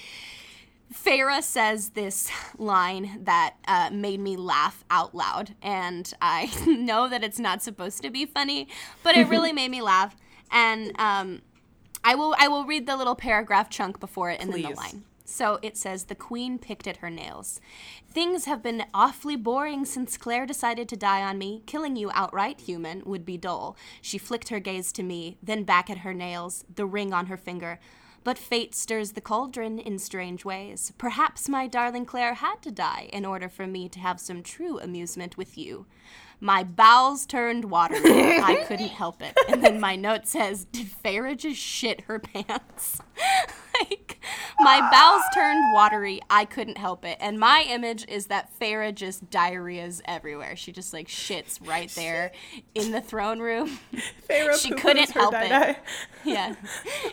Feyre says this line that made me laugh out loud, and I know that it's not supposed to be funny, but it really made me laugh. And I will read the little paragraph chunk before it and then the line. So it says, the queen picked at her nails. Things have been awfully boring since Claire decided to die on me. Killing you outright, human, would be dull. She flicked her gaze to me, then back at her nails, the ring on her finger. But fate stirs the cauldron in strange ways. Perhaps my darling Claire had to die in order for me to have some true amusement with you. My bowels turned watery. I couldn't help it. And then my note says, did Feyre just shit her pants? Like, my bowels turned watery. I couldn't help it. And my image is that Feyre just diarrheas everywhere. She just, like, shits right there in the throne room. Feyre she couldn't help it. Yeah.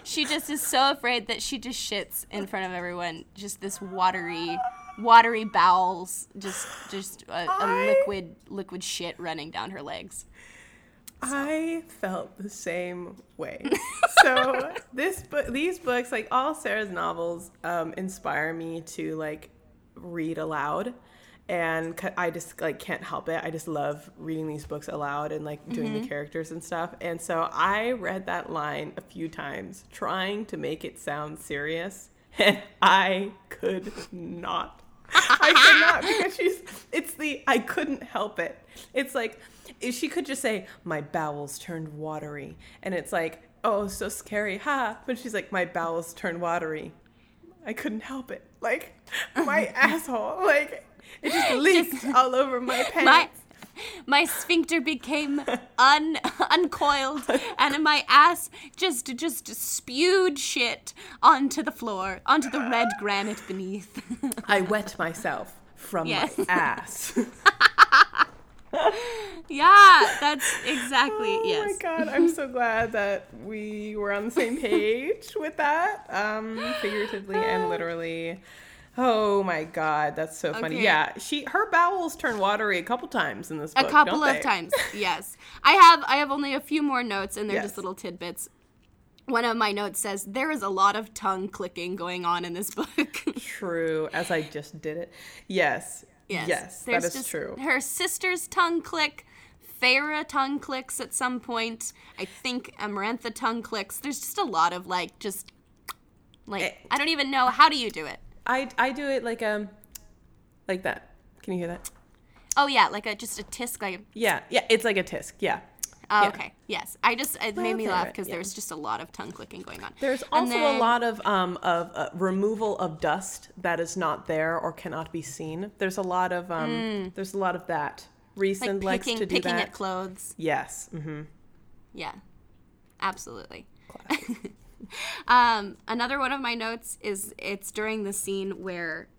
She just is so afraid that she just shits in front of everyone. Just this watery watery bowels, just a liquid shit running down her legs. So. I felt the same way. So these books, like all Sarah's novels, inspire me to like read aloud, and I just like can't help it. I just love reading these books aloud and like doing the characters and stuff. And so I read that line a few times, trying to make it sound serious, and I could not. I could not, because I couldn't help it. It's like, she could just say, my bowels turned watery. And it's like, oh, so scary, ha. But she's like, my bowels turned watery. I couldn't help it. Like, my asshole, like, it just leaked all over my pants. My sphincter became uncoiled, and my ass just spewed shit onto the floor, onto the red granite beneath. I wet myself from my ass. Yeah, that's exactly, yes. Oh my God, I'm so glad that we were on the same page with that, figuratively and literally. Oh my God, that's so funny. Okay. Yeah, her bowels turn watery a couple times in this book. A couple of times, yes. I have only a few more notes, and they're just little tidbits. One of my notes says, there is a lot of tongue clicking going on in this book. True, as I just did it. Yes, that is true. Her sister's tongue click. Feyre tongue clicks at some point. I think Amarantha tongue clicks. There's just a lot of I don't even know, how do you do it? I do it like that. Can you hear that? Oh yeah, like a tisk. Like yeah, it's like a tisk. Yeah. Oh, yeah. Okay. Yes, made me laugh because there's just a lot of tongue clicking going on. There's also a lot of removal of dust that is not there or cannot be seen. There's a lot of there's a lot of that. Rhysand likes to do that. Picking at clothes. Yes. Mm-hmm. Yeah. Absolutely. Classic. Another one of my notes is it's during the scene where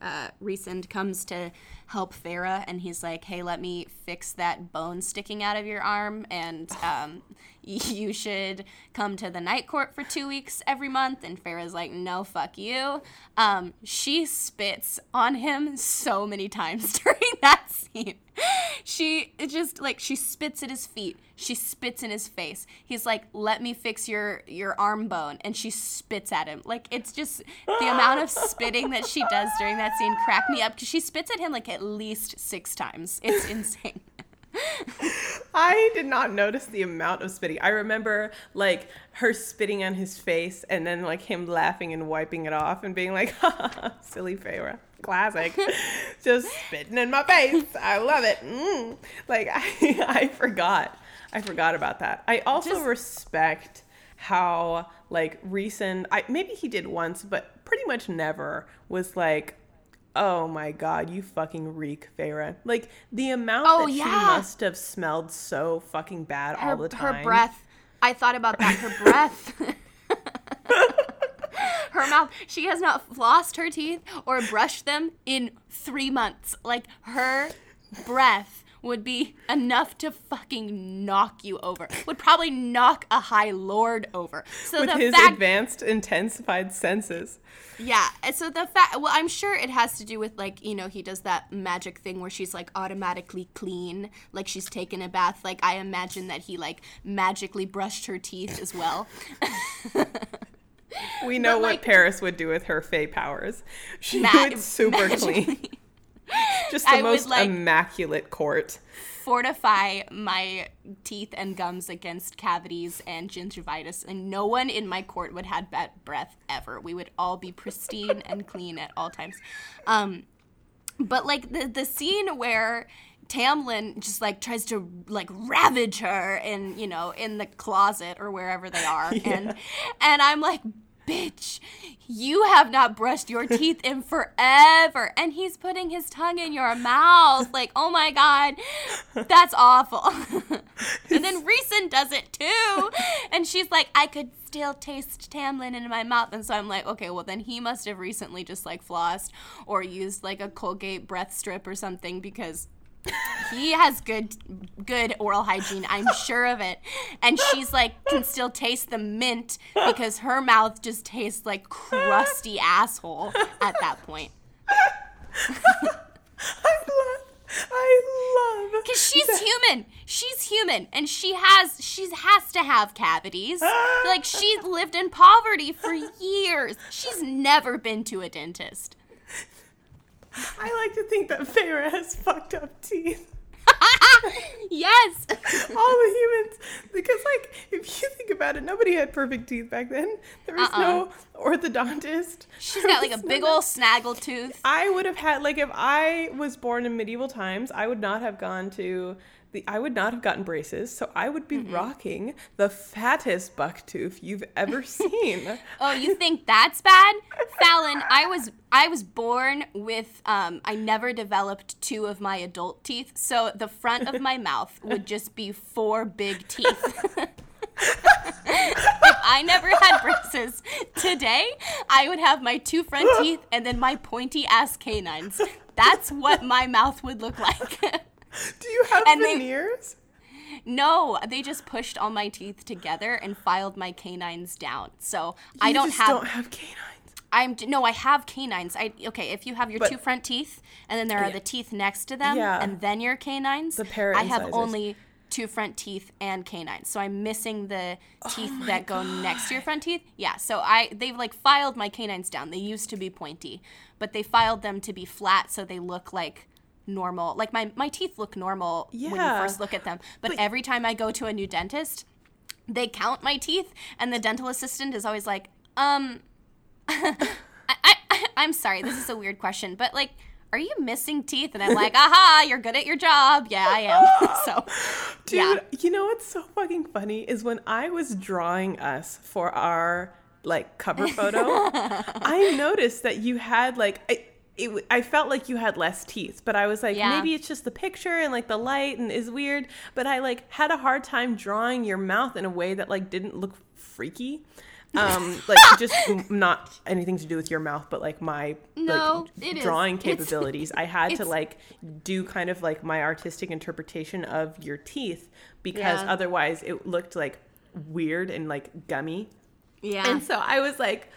Rhysand comes to help Feyre, and he's like, hey, let me fix that bone sticking out of your arm, and you should come to the night court for 2 weeks every month. And Farrah's like, no, fuck you. She spits on him so many times during that scene. She spits at his feet. She spits in his face. He's like, let me fix your arm bone. And she spits at him. Like, it's just the amount of spitting that she does during that scene cracked me up, because she spits at him like at least 6 times. It's insane. I did not notice the amount of spitting. I remember like her spitting on his face, and then like him laughing and wiping it off and being like, silly Feyre, classic, just spitting in my face. I love it. Like I forgot about that. I also respect how like Rhysand, maybe he did once, but pretty much never was like, oh my God, you fucking reek, Feyre. Like, the amount that she must have smelled so fucking bad all the time. Her breath. I thought about that. Her breath. Her mouth. She has not flossed her teeth or brushed them in 3 months. Like, her breath would be enough to fucking knock you over. Would probably knock a high lord over. So with his advanced, intensified senses. Yeah. And so well, I'm sure it has to do with, like, you know, he does that magic thing where she's, like, automatically clean. Like, she's taken a bath. Like, I imagine that he, like, magically brushed her teeth as well. We know but, what Paris would do with her fae powers. She would super clean. Just the most immaculate court. Fortify my teeth and gums against cavities and gingivitis, and no one in my court would have bad breath ever. We would all be pristine and clean at all times. But like the scene where Tamlin just like tries to like ravage her in, you know, in the closet or wherever they are, and I'm like, bitch, you have not brushed your teeth in forever, and he's putting his tongue in your mouth. Like, oh my God, that's awful. And then Rhysand does it too, and she's like, I could still taste Tamlin in my mouth. And so I'm like, okay, well then he must have recently just like flossed or used like a Colgate breath strip or something, because he has good oral hygiene, I'm sure of it. And she's like, can still taste the mint because her mouth just tastes like crusty asshole at that point. I love. Because she's human. She's human, and she has to have cavities. Like, she's lived in poverty for years. She's never been to a dentist. I like to think that Feyre has fucked up teeth. Yes. All the humans, because, like, if you think about it, nobody had perfect teeth back then. There was no orthodontist. She's got like a big old snaggle tooth. I would have had, like, if I was born in medieval times, I would not have I would not have gotten braces, so I would be rocking the fattest bucktooth you've ever seen. Oh, you think that's bad? Fallon, I was born with, I never developed two of my adult teeth, so the front of my mouth would just be four big teeth. If I never had braces today, I would have my two front teeth and then my pointy-ass canines. That's what my mouth would look like. Do you have veneers? No, they just pushed all my teeth together and filed my canines down. So I don't have canines. I have canines. If you have your two front teeth and then there are the teeth next to them and then your canines. The parrot incisors. I have only two front teeth and canines. So I'm missing the teeth that go next to your front teeth. Yeah, so they've like filed my canines down. They used to be pointy, but they filed them to be flat so they look like normal. Like my teeth look normal when you first look at them, but every time I go to a new dentist, they count my teeth, and the dental assistant is always like, I'm sorry, this is a weird question, but like, are you missing teeth? And I'm like, aha, you're good at your job. Yeah, I am. So, dude, you know what's so fucking funny is when I was drawing us for our like cover photo, I noticed that you had like. I felt like you had less teeth, but I was like, maybe it's just the picture and like the light and is weird. But I like had a hard time drawing your mouth in a way that like didn't look freaky. Like just not anything to do with your mouth, but like my drawing capabilities. I had to like do kind of like my artistic interpretation of your teeth because otherwise it looked like weird and like gummy. Yeah. And so I was like,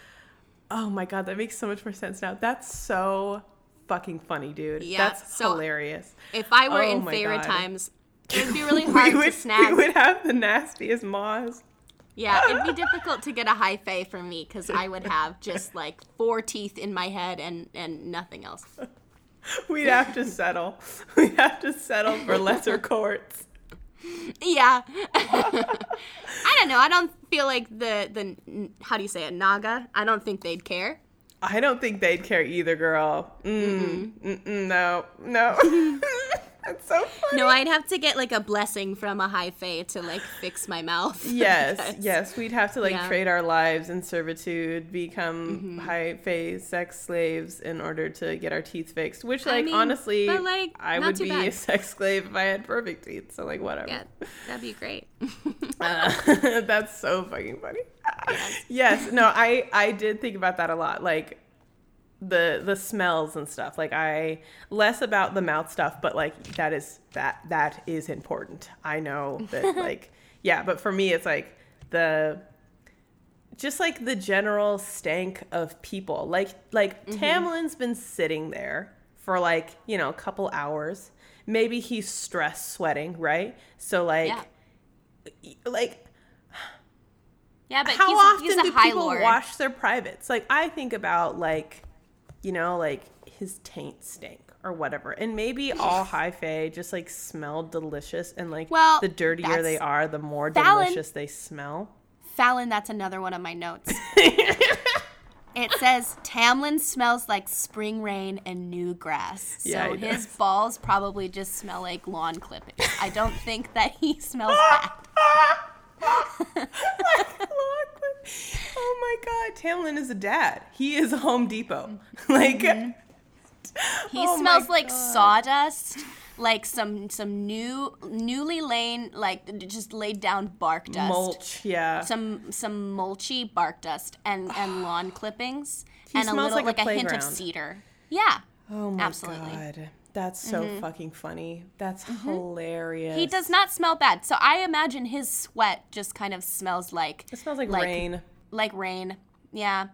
oh my God, that makes so much more sense now. That's so fucking funny, dude. Yeah, that's hilarious. If I were in Feyre times, it would be really hard to snag. We would have the nastiest Maws. Yeah, it'd be difficult to get a high Fey from me because I would have just like four teeth in my head and nothing else. We'd have to settle. We'd have to settle for lesser courts. Yeah. I don't know. I don't feel like the how do you say it, Naga? I don't think they'd care. I don't think they'd care either, girl. No. That's so funny. No, I'd have to get like a blessing from a high fae to like fix my mouth. Yes. We'd have to like trade our lives in servitude, become high fae sex slaves in order to get our teeth fixed. Which, like, I mean, honestly, but, like, I would be a sex slave if I had perfect teeth. So, like, whatever. Yeah, that'd be great. That's so fucking funny. Yes. No, I did think about that a lot. Like, the smells and stuff, like, I less about the mouth stuff, but like that is important. I know that, like, yeah, but for me it's like the general stank of people, like Tamlin's been sitting there for like, you know, a couple hours, maybe he's stress sweating, right? So like but how often do people wash their privates? Like, I think about, like, you know, like, his taint stank or whatever. And maybe all high fae just, like, smell delicious. And, like, the dirtier they are, the more delicious they smell. Fallon, that's another one of my notes. It says, Tamlin smells like spring rain and new grass. So yeah, his balls probably just smell like lawn clippings. I don't think that he smells bad. Oh my God, Tamlin is a dad. He is Home Depot. Like, he smells like sawdust, like some newly laid, like, just laid down bark dust. Mulch, yeah. Some mulchy bark dust and lawn clippings, and a little like a hint of cedar. Yeah. Oh my God. That's so fucking funny. That's hilarious. He does not smell bad. So I imagine his sweat just kind of smells like... It smells like rain. Like rain. Yeah.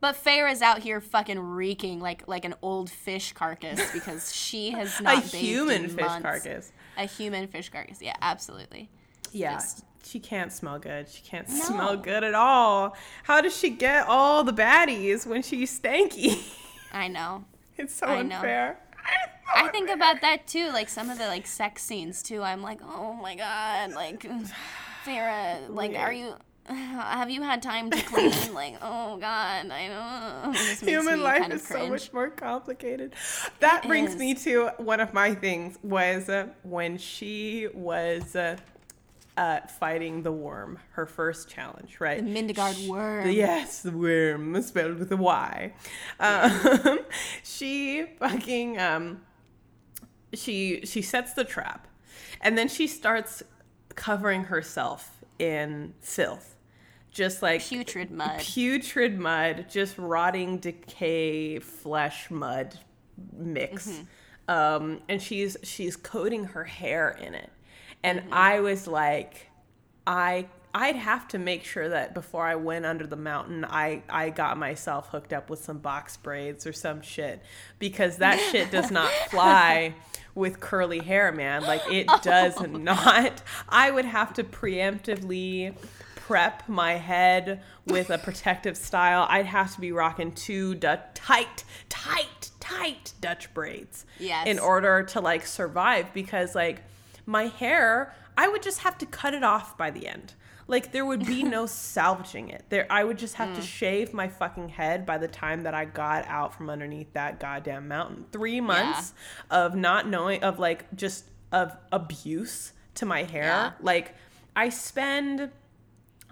But Feyre is out here fucking reeking like an old fish carcass because she has not bathed in months. A human fish carcass. Yeah, absolutely. Yeah. She can't smell good. She can't smell good at all. How does she get all the baddies when she's stanky? I know. It's so unfair. I think about that too. Like some of the like sex scenes too. I'm like, oh my god, like Feyre, like are you? Have you had time to clean? Like, oh god, I know. Human life is so much more complicated. That brings me to one of my things was when she was fighting the worm, her first challenge, right? The Mindigard worm. Yes, the worm spelled with a Y. She fucking she sets the trap, and then she starts covering herself in filth, just like putrid mud, just rotting decay flesh mud mix. Mm-hmm. And she's coating her hair in it, and mm-hmm. I was like, I'd have to make sure that before I went under the mountain, I got myself hooked up with some box braids or some shit, because that shit does not fly with curly hair, man. Like, it does not. I would have to preemptively prep my head with a protective style. I'd have to be rocking two tight Dutch braids, yes, in order to, like, survive, because, like, my hair, I would just have to cut it off by the end. Like, there would be no salvaging it. I would just have to shave my fucking head by the time that I got out from underneath that goddamn mountain. 3 months of not knowing, of, like, just of abuse to my hair. Yeah. Like, I spend,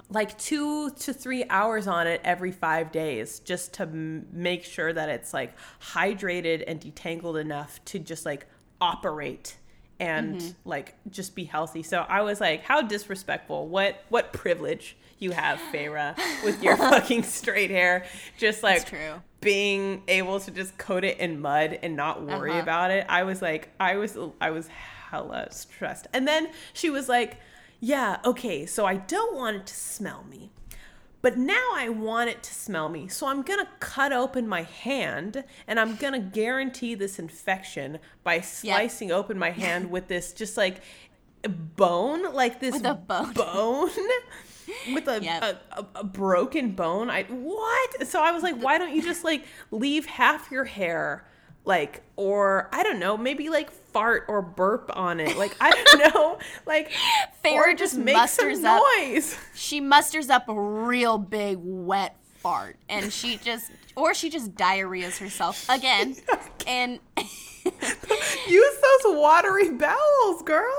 like, 2 to 3 hours on it every 5 days just to make sure that it's, like, hydrated and detangled enough to just, like, operate and like just be healthy. So I was like, how disrespectful. What privilege you have, Feyre, with your fucking straight hair, just like being able to just coat it in mud and not worry about it. I was like, I was hella stressed. And then she was like, yeah, okay, so I don't want it to smell me, but now I want it to smell me, so I'm going to cut open my hand, and I'm going to guarantee this infection by slicing open my hand with this just, like, bone. Like, this bone. With a broken bone. What? So I was like, why don't you just, like, leave half your hair, like, or, I don't know, maybe, like, fart or burp on it. Like, I don't know. Like, Feyre just makes some noise. She musters up a real big wet fart, and she just diarrheas herself again. And use those watery bowels, girl.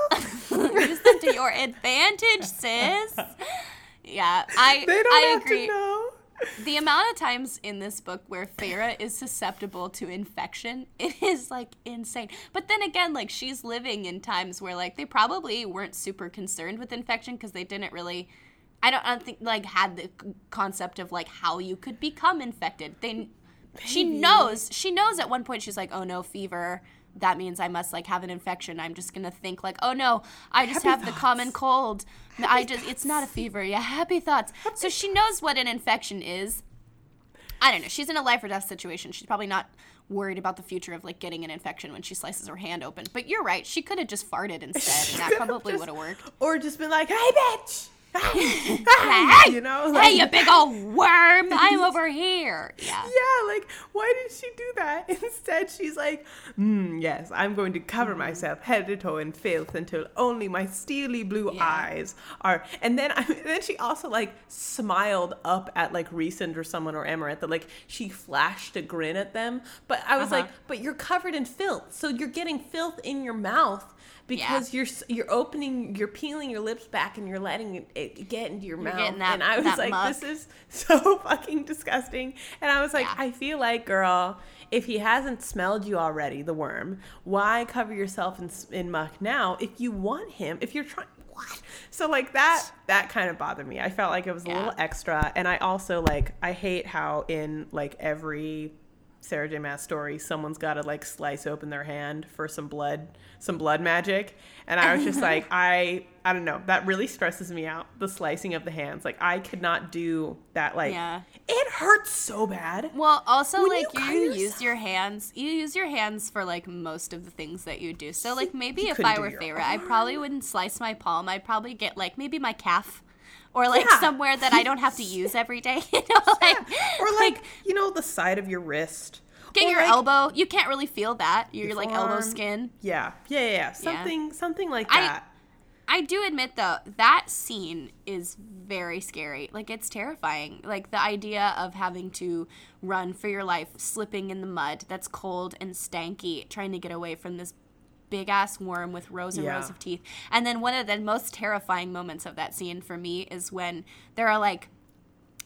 Use them to your advantage, sis. Yeah, I agree. To know. The amount of times in this book where Feyre is susceptible to infection, it is, like, insane. But then again, like, she's living in times where, like, they probably weren't super concerned with infection because they didn't really, I don't think, like, had the concept of, like, how you could become infected. She knows at one point, she's like, oh, no, fever. That means I must, like, have an infection. I'm just going to think, like, oh, no, I just have the common cold. It's not a fever. Yeah, happy thoughts. So she knows what an infection is. I don't know. She's in a life or death situation. She's probably not worried about the future of, like, getting an infection when she slices her hand open. But you're right. She could have just farted instead, and that probably would have worked. Or just been like, hey, bitch. Hey, you know, like, hey, you big old worm, I'm over here. Yeah, like, why did she do that? Instead, she's like, yes, I'm going to cover myself head to toe in filth until only my steely blue eyes are. And then she also, like, smiled up at, like, Rhysand or someone or Amarantha. Like, she flashed a grin at them. But I was like, but you're covered in filth, so you're getting filth in your mouth. Because you're opening, you're peeling your lips back, and you're letting it get into your mouth. And I was like, muck. This is so fucking disgusting. And I was like, I feel like, girl, if he hasn't smelled you already, the worm, why cover yourself in muck now if you want him? If you're trying, what? So, like, that kind of bothered me. I felt like it was a little extra. And I also, like, I hate how in, like, every Sarah J. Maas story, someone's got to like slice open their hand for some blood magic. And I was just like, I don't know. That really stresses me out. The slicing of the hands. Like I could not do that. Like it hurts so bad. Well, also when like you use your hands for like most of the things that you do. So like maybe if I were Feyre, I probably wouldn't slice my palm. I'd probably get like maybe my calf. Or, like, somewhere that I don't have to use every day. You know? Or, like, you know, the side of your wrist. Get or your like, elbow. You can't really feel that. Your like, arm. Elbow skin. Yeah. Something like that. I do admit, though, that scene is very scary. Like, it's terrifying. Like, the idea of having to run for your life, slipping in the mud that's cold and stanky, trying to get away from this big-ass worm with rows and rows of teeth. And then one of the most terrifying moments of that scene for me is when there are, like,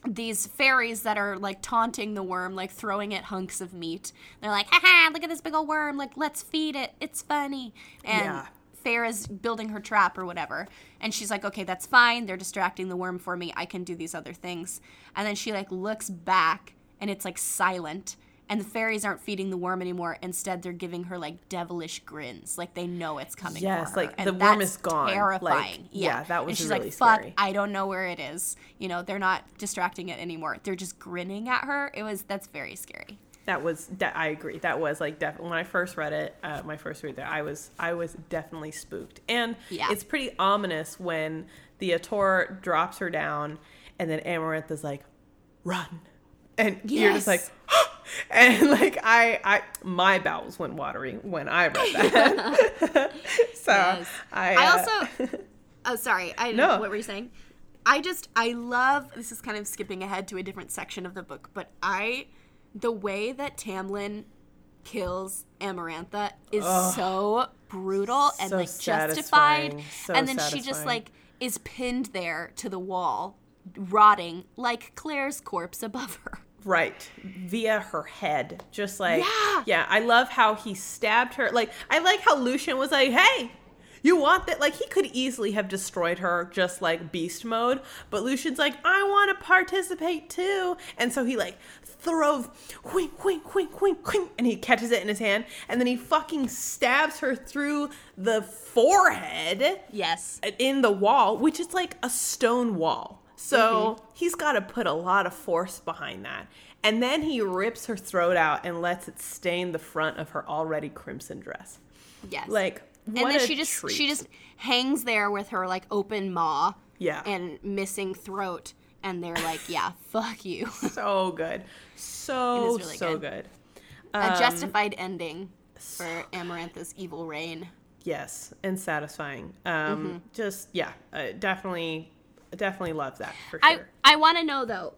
these fairies that are, like, taunting the worm, like, throwing it hunks of meat. They're like, ha-ha, look at this big old worm. Like, let's feed it. It's funny. And Feyre's building her trap or whatever. And she's like, okay, that's fine. They're distracting the worm for me. I can do these other things. And then she, like, looks back, and it's, like, silent. And the fairies aren't feeding the worm anymore. Instead, they're giving her, like, devilish grins. Like, they know it's coming for her. Yes, like, the worm is gone. Terrifying. Like, that was really scary. And she's like, fuck, I don't know where it is. You know, they're not distracting it anymore. They're just grinning at her. That's very scary. I agree. That was, like, definitely, when I first read it, my first read there, I was definitely spooked. And it's pretty ominous when the Ator drops her down, and then Amarantha's like, run. And you're just like, and like I my bowels went watering when I read that. So I also I don't know what were you saying. I love, this is kind of skipping ahead to a different section of the book, but the way that Tamlin kills Amarantha is so brutal and so like justified, and then satisfying. She just like is pinned there to the wall, rotting like Claire's corpse above her. Right. Via her head. Just like, I love how he stabbed her. Like, I like how Lucien was like, hey, you want that? Like, he could easily have destroyed her just like beast mode. But Lucian's like, I want to participate too. And so he like throws, wink, wink, wink, wink, wink. And he catches it in his hand. And then he fucking stabs her through the forehead. Yes. In the wall, which is like a stone wall. So he's got to put a lot of force behind that. And then he rips her throat out and lets it stain the front of her already crimson dress. Yes. Like, what and then a she just hangs there with her, like, open maw and missing throat. And they're like, yeah, fuck you. So good. So, really so good. A justified ending for Amarantha's evil reign. Yes. And satisfying. Just, definitely... Definitely love that, for sure. I want to know, though,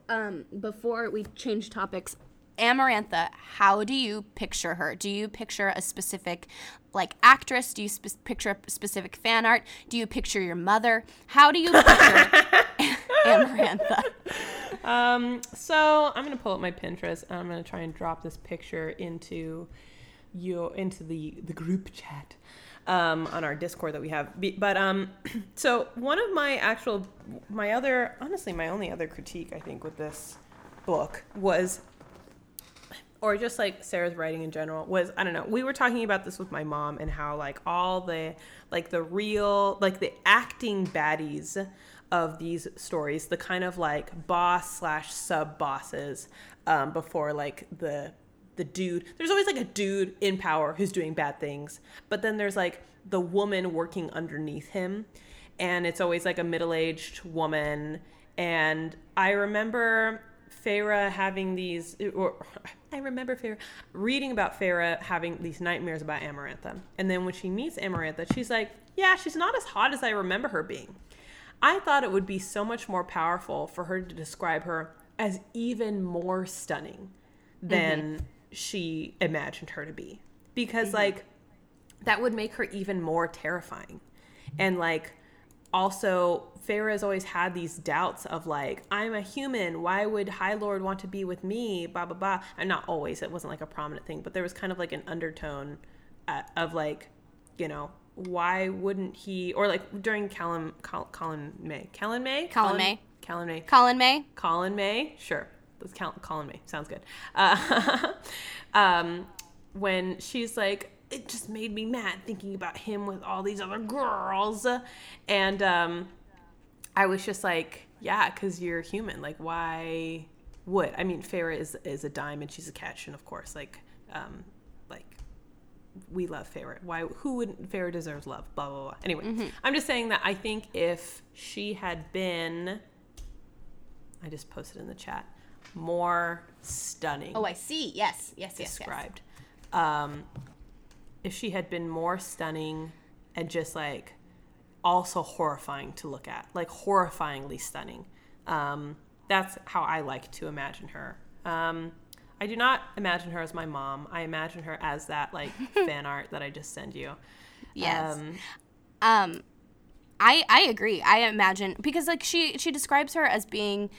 before we change topics, Amarantha, how do you picture her? Do you picture a specific, like, actress? Do you picture a specific fan art? Do you picture your mother? How do you picture Amarantha? So I'm going to pull up my Pinterest, and I'm going to try and drop this picture into the group chat. On our Discord that we have. But so one of my my only other critique, I think, with this book was, or just like Sarah's writing in general, was, I don't know, we were talking about this with my mom and how like all the, like the real, like the acting baddies of these stories, the kind of like boss / sub bosses before like the dude, there's always like a dude in power who's doing bad things, but then there's like the woman working underneath him, and it's always like a middle-aged woman. And I remember reading about Feyre having these nightmares about Amarantha, and then when she meets Amarantha, she's like, yeah, she's not as hot as I remember her being. I thought it would be so much more powerful for her to describe her as even more stunning than she imagined her to be, because like that would make her even more terrifying. And like also Feyre has always had these doubts of like, I'm a human, why would High Lord want to be with me, blah blah blah. And not always, it wasn't like a prominent thing, but there was kind of like an undertone of like, you know, why wouldn't he, or like during Calanmai. Calanmai. Calanmai. Sure. That's Calanmai. Sounds good. When she's like, it just made me mad thinking about him with all these other girls. And I was just like, yeah, because you're human. Like, why would? I mean, Feyre is a dime and she's a catch. And, of course, like we love Feyre. Why? Who wouldn't? Feyre deserves love. Blah, blah, blah. Anyway, I'm just saying that I think if she had been, I just posted in the chat, more stunning. Oh, I see. Yes, yes, yes. Described. Yes. If she had been more stunning and just like also horrifying to look at, like horrifyingly stunning. That's how I like to imagine her. I do not imagine her as my mom. I imagine her as that like fan art that I just send you. Yes. I agree. I imagine because like she describes her as being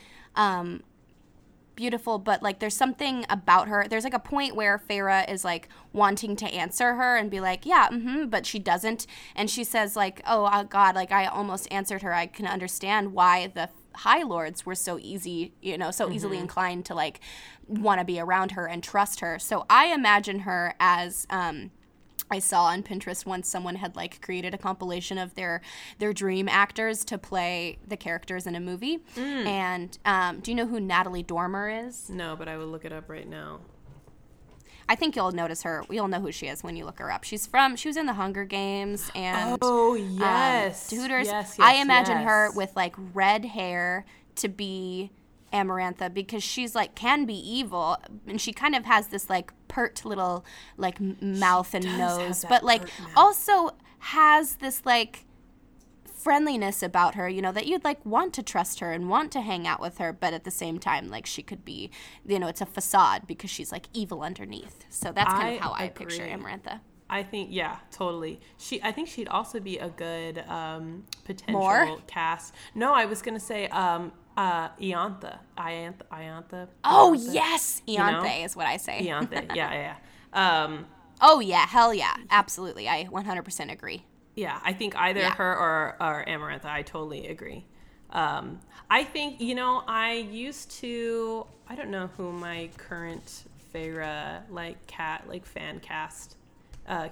beautiful, but like there's something about her. There's like a point where Feyre is like wanting to answer her and be like, yeah, but she doesn't. And she says like, oh God, like I almost answered her. I can understand why the High Lords were so easy, so easily inclined to like want to be around her and trust her. So I imagine her as I saw on Pinterest once someone had like created a compilation of their dream actors to play the characters in a movie. And do you know who Natalie Dormer is? No, but I will look it up right now. I think you'll notice her. You'll know who she is when you look her up. She was in The Hunger Games and Hooters. Yes, I imagine her with like red hair to be Amarantha because she's like can be evil and she kind of has this like pert little like mouth and nose, but like also has this like friendliness about her, that you'd like want to trust her and want to hang out with her, but at the same time like she could be, it's a facade because she's like evil underneath. So that's kind of how I picture Amarantha. I think, yeah, totally. I think she'd also be a good potential cast. No, I was gonna say Ianthe. Ianthe. Oh yes, Ianthe is what I say. Ianthe, yeah. Oh yeah, hell yeah, absolutely. I 100% agree. Yeah, I think either her or Amarantha. I totally agree. I think I used to. I don't know who my current Feyre fan cast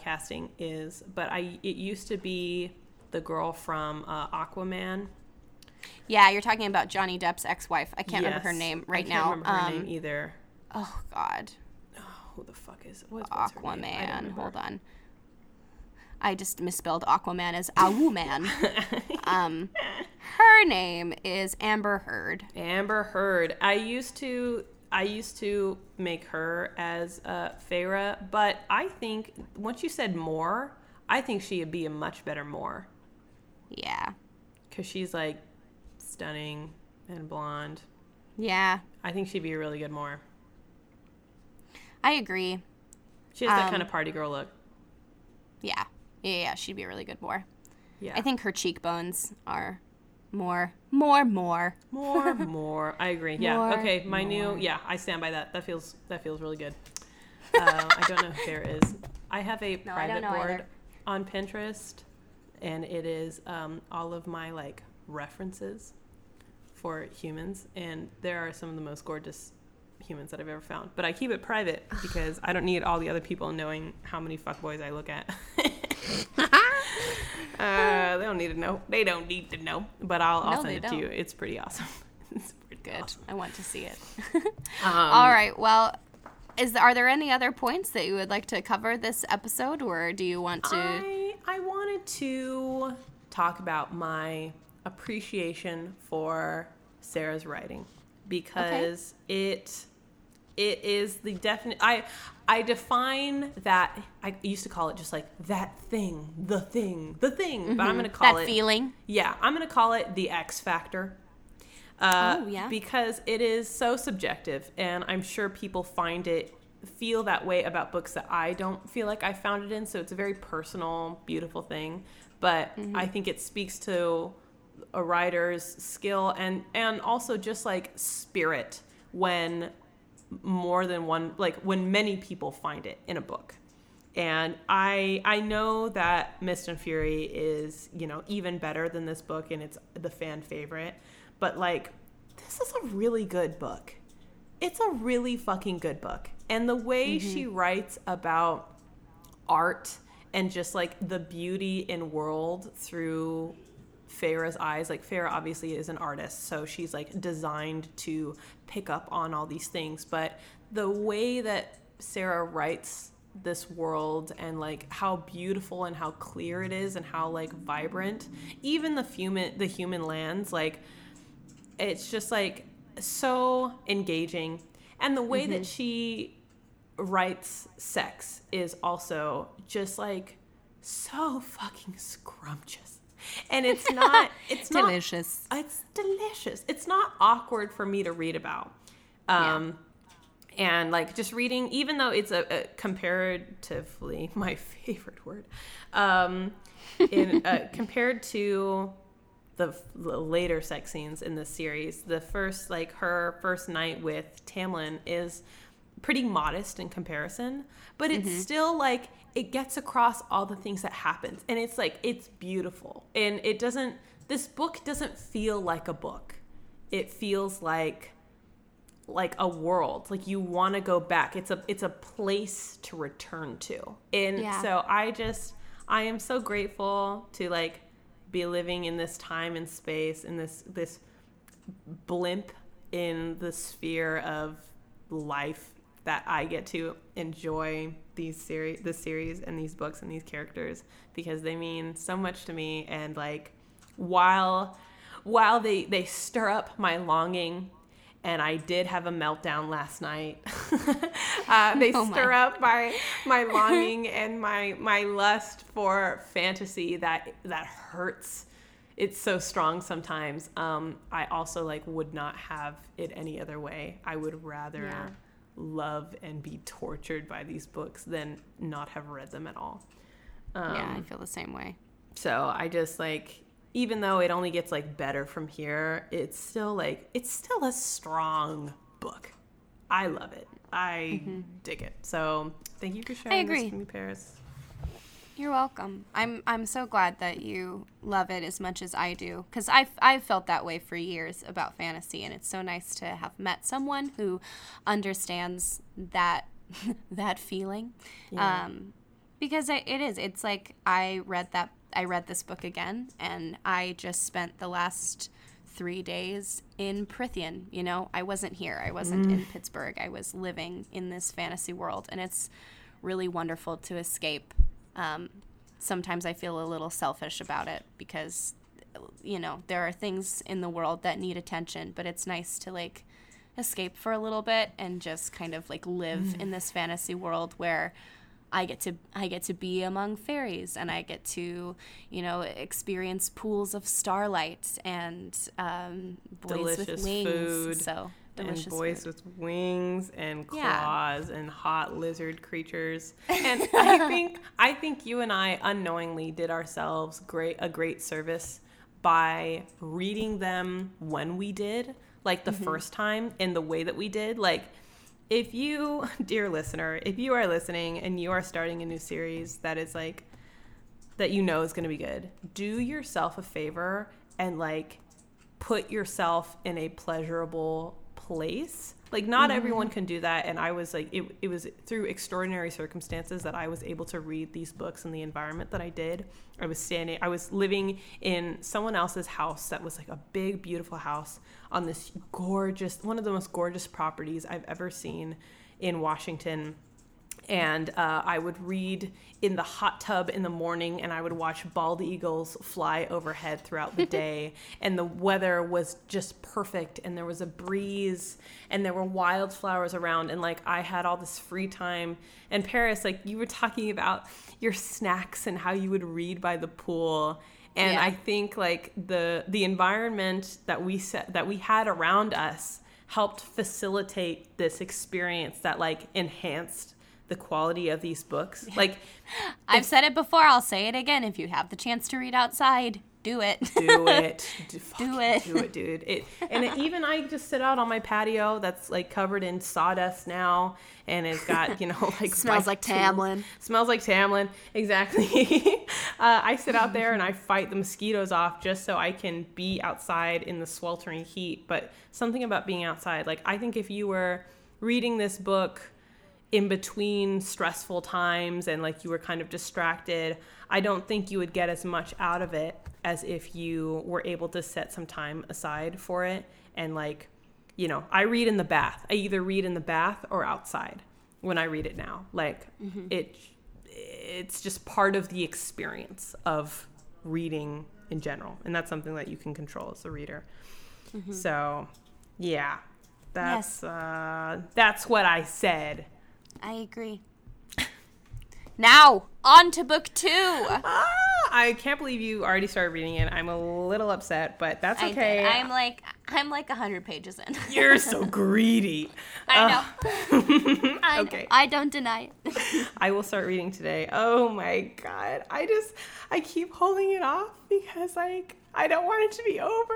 casting is, but it used to be the girl from Aquaman. Yeah, you're talking about Johnny Depp's ex-wife. I can't remember her name now. I can't remember her name either. Oh God. Oh, who the fuck is Aquaman? Her name? Hold on. I just misspelled Aquaman as Awu-man. Her name is Amber Heard. Amber Heard. I used to make her as Feyre, but I think once you said more, I think she would be a much better more. Yeah. Because she's like stunning and blonde. Yeah. I think she'd be a really good more. I agree. She has that kind of party girl look. Yeah. Yeah, she'd be a really good more. Yeah. I think her cheekbones are more. I agree. Yeah. I stand by that. That feels really good. I don't know if there is. I have a private board on Pinterest, and it is all of my like references for humans, and there are some of the most gorgeous humans that I've ever found, but I keep it private because I don't need all the other people knowing how many fuckboys I look at. They don't need to know, but I'll send it to you. It's pretty awesome. It's pretty good. Awesome. I want to see it. All right. Well, are there any other points that you would like to cover this episode, or do you want to? I wanted to talk about my appreciation for Sarah's writing because it is the definite. I define that. I used to call it just like that thing, the thing. Mm-hmm. But I'm going to call that feeling. Yeah, I'm going to call it the X factor. Because it is so subjective, and I'm sure people feel that way about books that I don't feel like I found it in. So it's a very personal, beautiful thing. But I think it speaks to a writer's skill and also just like spirit when more than one, like when many people find it in a book. And I know that Mist and Fury is, even better than this book, and it's the fan favorite, but like this is a really good book. it's a really fucking good book. And the way she writes about art and just, like, the beauty in world through Feyre's eyes. Like, Feyre obviously is an artist, so she's, like, designed to pick up on all these things. But the way that Sarah writes this world and, like, how beautiful and how clear it is and how, like, vibrant. Even the human lands, like, it's just, like, so engaging. And the way that she writes sex is also just, like, so fucking scrumptious. And it's not... It's delicious. It's delicious. It's not awkward for me to read about. And, like, just reading, even though it's a comparatively my favorite word, compared to the later sex scenes in this series, the first, like, her first night with Tamlin is pretty modest in comparison, but it's still, like, it gets across all the things that happens, and it's, like, it's beautiful. And it doesn't, this book doesn't feel like a book. It feels like a world, like you want to go back. It's a place to return to. And so I am so grateful to, like, be living in this time and space, in this blimp in the sphere of life that I get to enjoy this series and these books and these characters, because they mean so much to me. And, like, while they stir up my longing. And I did have a meltdown last night. They stir up my longing and my lust for fantasy that hurts. It's so strong sometimes. I also, like, would not have it any other way. I would rather love and be tortured by these books than not have read them at all. I feel the same way. So I just, like... Even though it only gets, like, better from here, it's still a strong book. I love it. I dig it. So thank you for sharing this with me, Paris. You're welcome. I'm so glad that you love it as much as I do, because I've felt that way for years about fantasy, and it's so nice to have met someone who understands that that feeling. Yeah. Because it is. It's like I read this book again, and I just spent the last 3 days in Prythian. You know, I wasn't here. I wasn't in Pittsburgh. I was living in this fantasy world, and it's really wonderful to escape. Sometimes I feel a little selfish about it because, you know, there are things in the world that need attention, but it's nice to, like, escape for a little bit and just kind of, like, live in this fantasy world where I get to be among fairies, and I get to, you know, experience pools of starlight and boys with wings. Food, so delicious and boys food. With wings and claws and hot lizard creatures. And I think you and I unknowingly did ourselves a great service by reading them when we did, like, the first time, in the way that we did, like. If you, dear listener, if you are listening and you are starting a new series that is, like, that you know is going to be good, do yourself a favor and, like, put yourself in a pleasurable place. Like, not everyone can do that, and I was, like, it was through extraordinary circumstances that I was able to read these books in the environment that I did. I was living in someone else's house that was, like, a big, beautiful house on this gorgeous, one of the most gorgeous properties I've ever seen in Washington. And I would read in the hot tub in the morning, and I would watch bald eagles fly overhead throughout the day. And the weather was just perfect, and there was a breeze, and there were wildflowers around, and, like, I had all this free time. And Paris, like, you were talking about your snacks and how you would read by the pool. And I think, like, the environment that we had around us helped facilitate this experience that, like, enhanced the quality of these books. Like, I've said it before, I'll say it again. If you have the chance to read outside, do it. Do it. Do it, dude. Even I just sit out on my patio that's like covered in sawdust now, and it's got, you know, like smells like Tamlin. Smells like Tamlin. Exactly. I sit out there and I fight the mosquitoes off just so I can be outside in the sweltering heat. But something about being outside, like I think if you were reading this book in between stressful times and like you were kind of distracted, I don't think you would get as much out of it as if you were able to set some time aside for it. And like, you know, I read in the bath. I either read in the bath or outside when I read it now. Like it's just part of the experience of reading in general. And that's something that you can control as a reader. Mm-hmm. So yeah, that's what I said. I agree. Now, on to book 2. I can't believe you already started reading it. I'm a little upset, but that's okay. I'm like 100 pages in. You're so greedy. I know. Okay. I don't deny it. I will start reading today. Oh my God. I keep holding it off because like I don't want it to be over.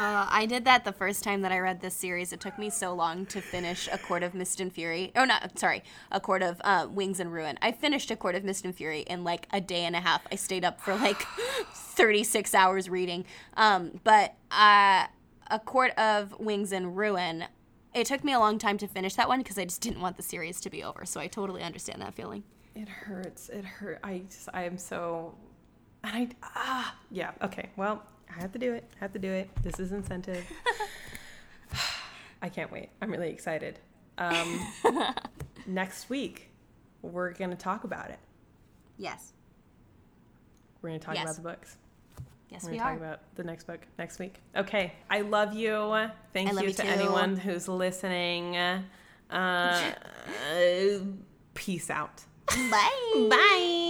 I did that the first time that I read this series. It took me so long to finish A Court of Mist and Fury. Oh, no, sorry. A Court of Wings and Ruin. I finished A Court of Mist and Fury in like a day and a half. I stayed up for like 36 hours reading. But A Court of Wings and Ruin, it took me a long time to finish that one because I just didn't want the series to be over. So I totally understand that feeling. It hurts. It hurt. I am so... And I... yeah, okay, well... I have to do it. This is incentive. I can't wait. I'm really excited. Next week, we're going to talk about it. Yes. We're going to talk about the books. Yes, we are. We're going to talk about the next book next week. Okay. I love you. Thank you to anyone who's listening. Peace out. Bye. Bye.